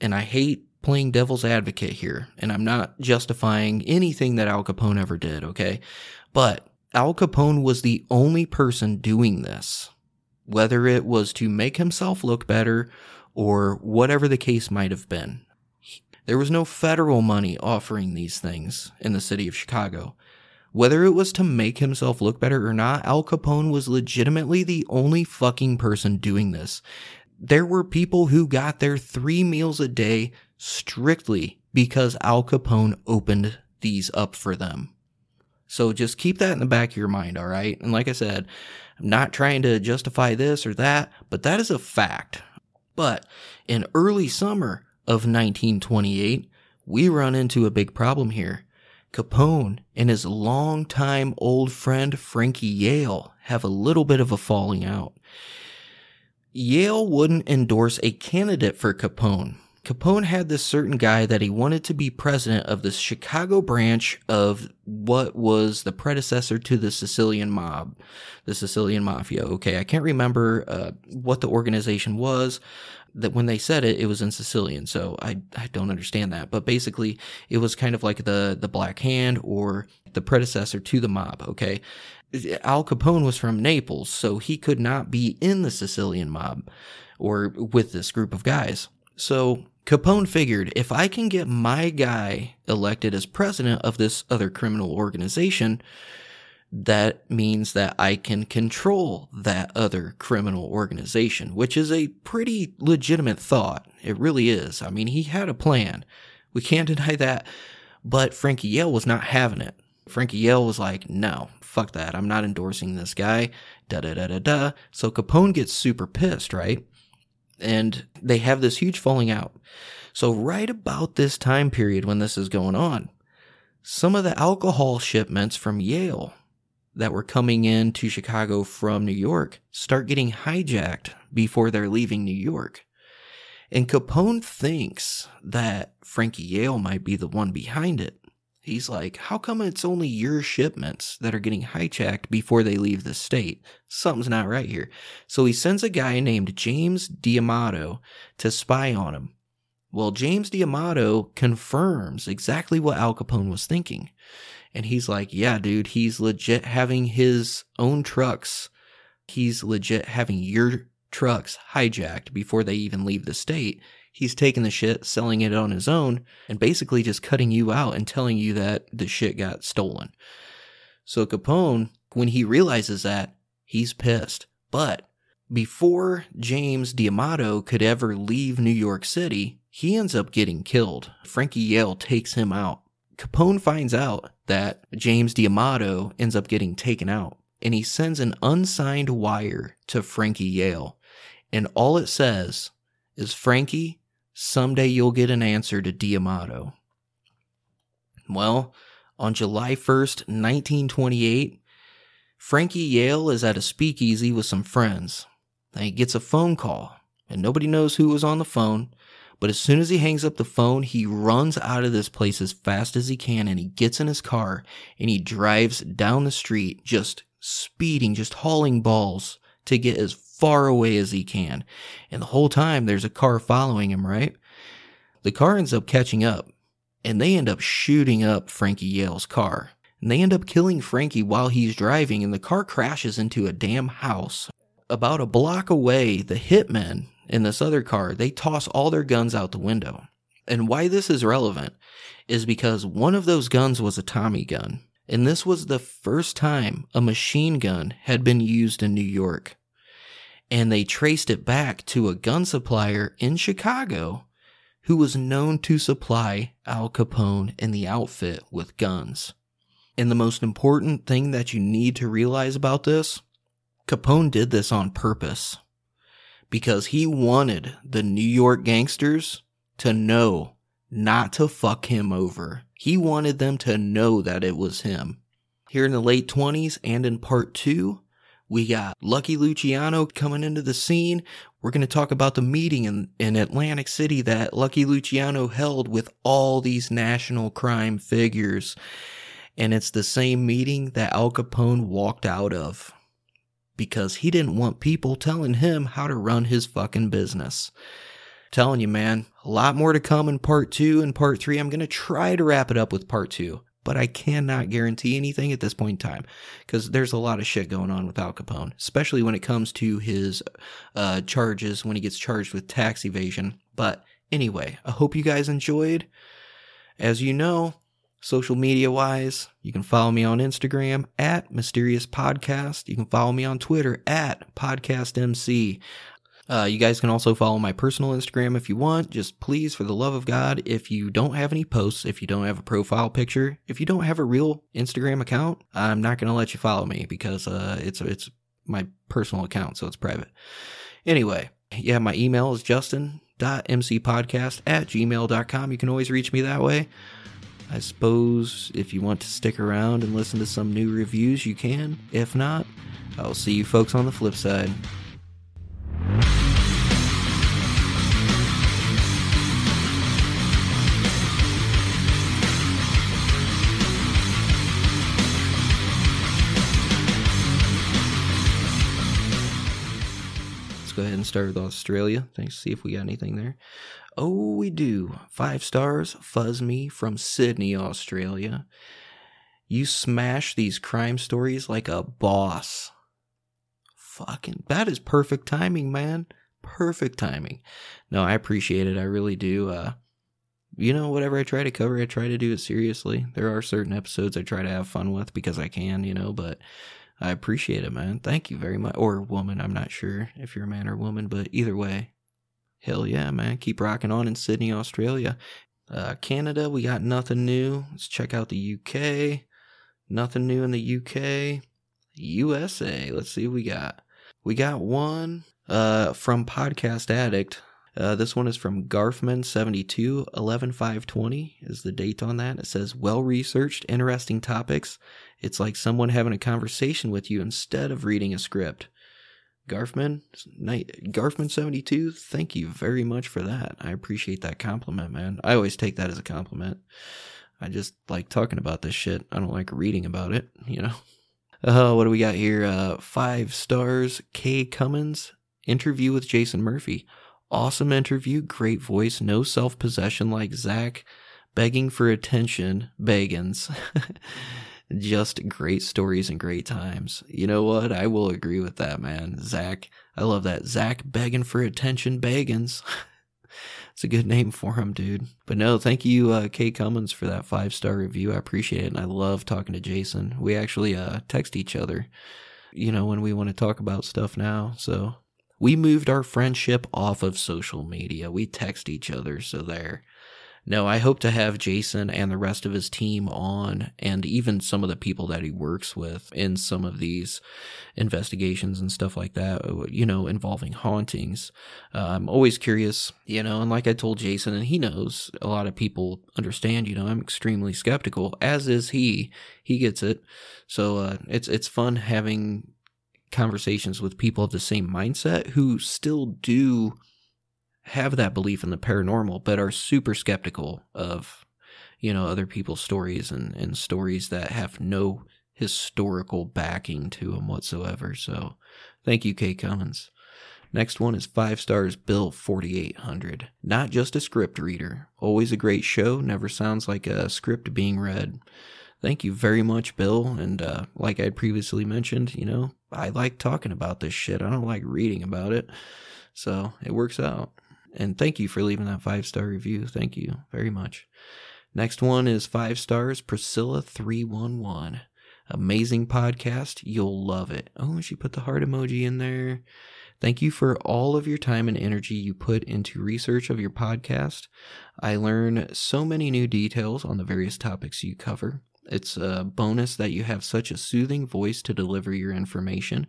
and I hate playing devil's advocate here, and I'm not justifying anything that Al Capone ever did, okay? But Al Capone was the only person doing this, whether it was to make himself look better or whatever the case might have been. There was no federal money offering these things in the city of Chicago. Whether it was to make himself look better or not, Al Capone was legitimately the only fucking person doing this. There were people who got their 3 meals a day strictly because Al Capone opened these up for them. So just keep that in the back of your mind, all right? And like I said, I'm not trying to justify this or that, but that is a fact. But in early summer of 1928, we run into a big problem here. Capone and his longtime old friend Frankie Yale have a little bit of a falling out. Yale wouldn't endorse a candidate for Capone. Capone had this certain guy that he wanted to be president of the Chicago branch of what was the predecessor to the Sicilian mob, the Sicilian mafia. Okay, I can't remember what the organization was. That when they said it, it was in Sicilian, so I don't understand that. But basically, it was kind of like the Black Hand or the predecessor to the mob, okay? Al Capone was from Naples, so he could not be in the Sicilian mob or with this group of guys. So Capone figured, if I can get my guy elected as president of this other criminal organization, that means that I can control that other criminal organization, which is a pretty legitimate thought. It really is. I mean, he had a plan. We can't deny that. But Frankie Yale was not having it. Frankie Yale was like, no, fuck that. I'm not endorsing this guy. Da-da-da-da-da. So Capone gets super pissed, right? And they have this huge falling out. So right about this time period when this is going on, some of the alcohol shipments from Yale that were coming in to Chicago from New York start getting hijacked before they're leaving New York. And Capone thinks that Frankie Yale might be the one behind it. He's like, how come it's only your shipments that are getting hijacked before they leave the state? Something's not right here. So he sends a guy named James D'Amato to spy on him. Well, James D'Amato confirms exactly what Al Capone was thinking. And he's like, yeah, dude, he's legit having his own trucks. He's legit having your trucks hijacked before they even leave the state. He's taking the shit, selling it on his own, and basically just cutting you out and telling you that the shit got stolen. So Capone, when he realizes that, he's pissed. But before James D'Amato could ever leave New York City, he ends up getting killed. Frankie Yale takes him out. Capone finds out that James D'Amato ends up getting taken out, and he sends an unsigned wire to Frankie Yale. And all it says is, Frankie, someday you'll get an answer to D'Amato. Well, on July 1st, 1928, Frankie Yale is at a speakeasy with some friends. And he gets a phone call, and nobody knows who was on the phone. But as soon as he hangs up the phone, he runs out of this place as fast as he can, and he gets in his car, and he drives down the street, just speeding, just hauling balls to get as far away as he can. And the whole time, there's a car following him, right? The car ends up catching up, and they end up shooting up Frankie Yale's car. And they end up killing Frankie while he's driving, and the car crashes into a damn house. About a block away, the hitmen in this other car, they toss all their guns out the window. And why this is relevant is because one of those guns was a Tommy gun. And this was the first time a machine gun had been used in New York. And they traced it back to a gun supplier in Chicago who was known to supply Al Capone and the outfit with guns. And the most important thing that you need to realize about this, Capone did this on purpose, because he wanted the New York gangsters to know not to fuck him over. He wanted them to know that it was him. Here in the late 20s and in part 2, we got Lucky Luciano coming into the scene. We're going to talk about the meeting in Atlantic City that Lucky Luciano held with all these national crime figures. And it's the same meeting that Al Capone walked out of, because he didn't want people telling him how to run his fucking business. I'm telling you, man, a lot more to come in part 2 and part 3. I'm going to try to wrap it up with part 2, but I cannot guarantee anything at this point in time, because there's a lot of shit going on with Al Capone, especially when it comes to his charges, when he gets charged with tax evasion. But anyway, I hope you guys enjoyed. As you know, social media-wise, you can follow me on Instagram at Mysterious Podcast. You can follow me on Twitter at PodcastMC. You guys can also follow my personal Instagram if you want. Just please, for the love of God, if you don't have any posts, if you don't have a profile picture, if you don't have a real Instagram account, I'm not going to let you follow me, because it's my personal account, so it's private. Anyway, yeah, my email is justin.mcpodcast@gmail.com. You can always reach me that way. I suppose if you want to stick around and listen to some new reviews, you can. If not, I'll see you folks on the flip side. Let's go ahead and start with Australia. Thanks. See if we got anything there. Oh, we do. 5 stars, Fuzz Me from Sydney, Australia. You smash these crime stories like a boss. Fucking, that is perfect timing, man. Perfect timing. No, I appreciate it. I really do. You know, whatever I try to cover, I try to do it seriously. There are certain episodes I try to have fun with because I can, you know, but I appreciate it, man. Thank you very much. Or woman, I'm not sure if you're a man or woman, but either way, hell yeah, man. Keep rocking on in Sydney, Australia. Canada, we got nothing new. Let's check out the UK. Nothing new in the UK. USA, let's see what we got. We got one from Podcast Addict. This one is from Garfman 72, 11/5/20 is the date on that. It says, well-researched, interesting topics. It's like someone having a conversation with you instead of reading a script. Garfman 72, thank you very much for that. I appreciate that compliment, man. I always take that as a compliment. I just like talking about this shit. I don't like reading about it, you know. What do we got here? 5 stars, Kay Cummins, interview with Jason Murphy. Awesome interview, great voice, no self-possession like Zach, begging for attention, Bagans. Just great stories and great times. You know what? I will agree with that, man. Zach, I love that. Zach begging for attention, Bagans. It's a good name for him, dude. But no, thank you, Kay Cummins, for that 5-star review. I appreciate it, and I love talking to Jason. We actually text each other, you know, when we want to talk about stuff now, so... We moved our friendship off of social media. We text each other, so there. No, I hope to have Jason and the rest of his team on, and even some of the people that he works with in some of these investigations and stuff like that, you know, involving hauntings. I'm always curious, you know, and like I told Jason, and he knows, a lot of people understand, you know, I'm extremely skeptical, as is he. He gets it. So it's fun having conversations with people of the same mindset who still do have that belief in the paranormal, but are super skeptical of, you know, other people's stories and stories that have no historical backing to them whatsoever. So thank you, Kay Cummins. Next one is 5 stars, Bill 4800. Not just a script reader. Always a great show. Never sounds like a script being read. Thank you very much, Bill. And like I previously mentioned, you know, I like talking about this shit. I don't like reading about it. So it works out. And thank you for leaving that 5-star review. Thank you very much. Next one is 5 stars, Priscilla 311. Amazing podcast. You'll love it. Oh, she put the heart emoji in there. Thank you for all of your time and energy you put into research of your podcast. I learn so many new details on the various topics you cover. It's a bonus that you have such a soothing voice to deliver your information.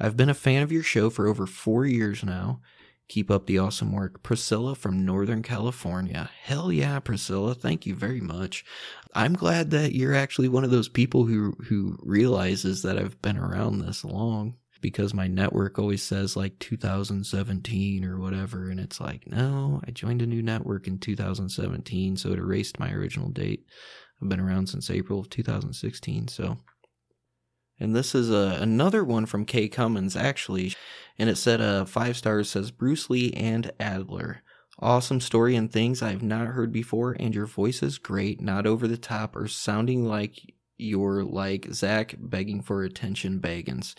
I've been a fan of your show for over 4 years now. Keep up the awesome work. Priscilla from Northern California. Hell yeah, Priscilla. Thank you very much. I'm glad that you're actually one of those people who realizes that I've been around this long, because my network always says like 2017 or whatever, and it's like, no, I joined a new network in 2017, so it erased my original date. I've been around since April of 2016, so. And this is another one from Kay Cummins, actually. And it said, 5 stars, says Bruce Lee and Adler. Awesome story and things I've not heard before, and your voice is great, not over the top or sounding like you're like Zach begging for attention, Bagans.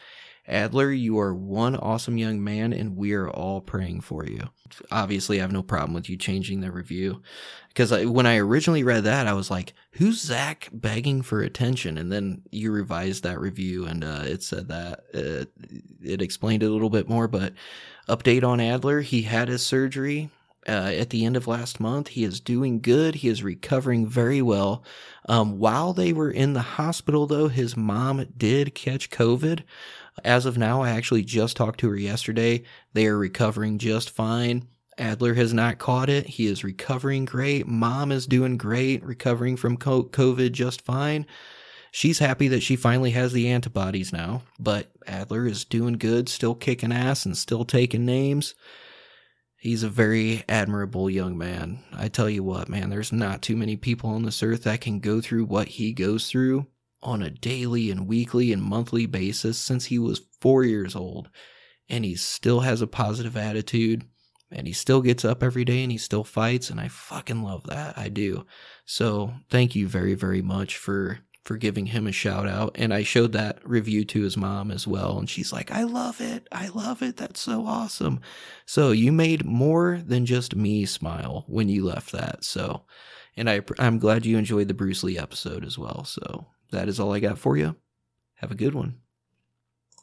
Adler, you are one awesome young man, and we are all praying for you. Obviously, I have no problem with you changing the review, because when I originally read that, I was like, who's Zach begging for attention? And then you revised that review, and it said that. It explained it a little bit more, but update on Adler, he had his surgery at the end of last month. He is doing good. He is recovering very well. While they were in the hospital, though, his mom did catch COVID. As of now, I actually just talked to her yesterday. They are recovering just fine. Adler has not caught it. He is recovering great. Mom is doing great, recovering from COVID just fine. She's happy that she finally has the antibodies now, but Adler is doing good, still kicking ass and still taking names. He's a very admirable young man. I tell you what, man, there's not too many people on this earth that can go through what he goes through on a daily and weekly and monthly basis since he was 4 years old, and he still has a positive attitude, and he still gets up every day, and he still fights, and I fucking love that. I do. So thank you very, very much for giving him a shout out. And I showed that review to his mom as well, and she's like, I love it. I love it. That's so awesome. So you made more than just me smile when you left that. So, and I'm glad you enjoyed the Bruce Lee episode as well. So that is all I got for you. Have a good one.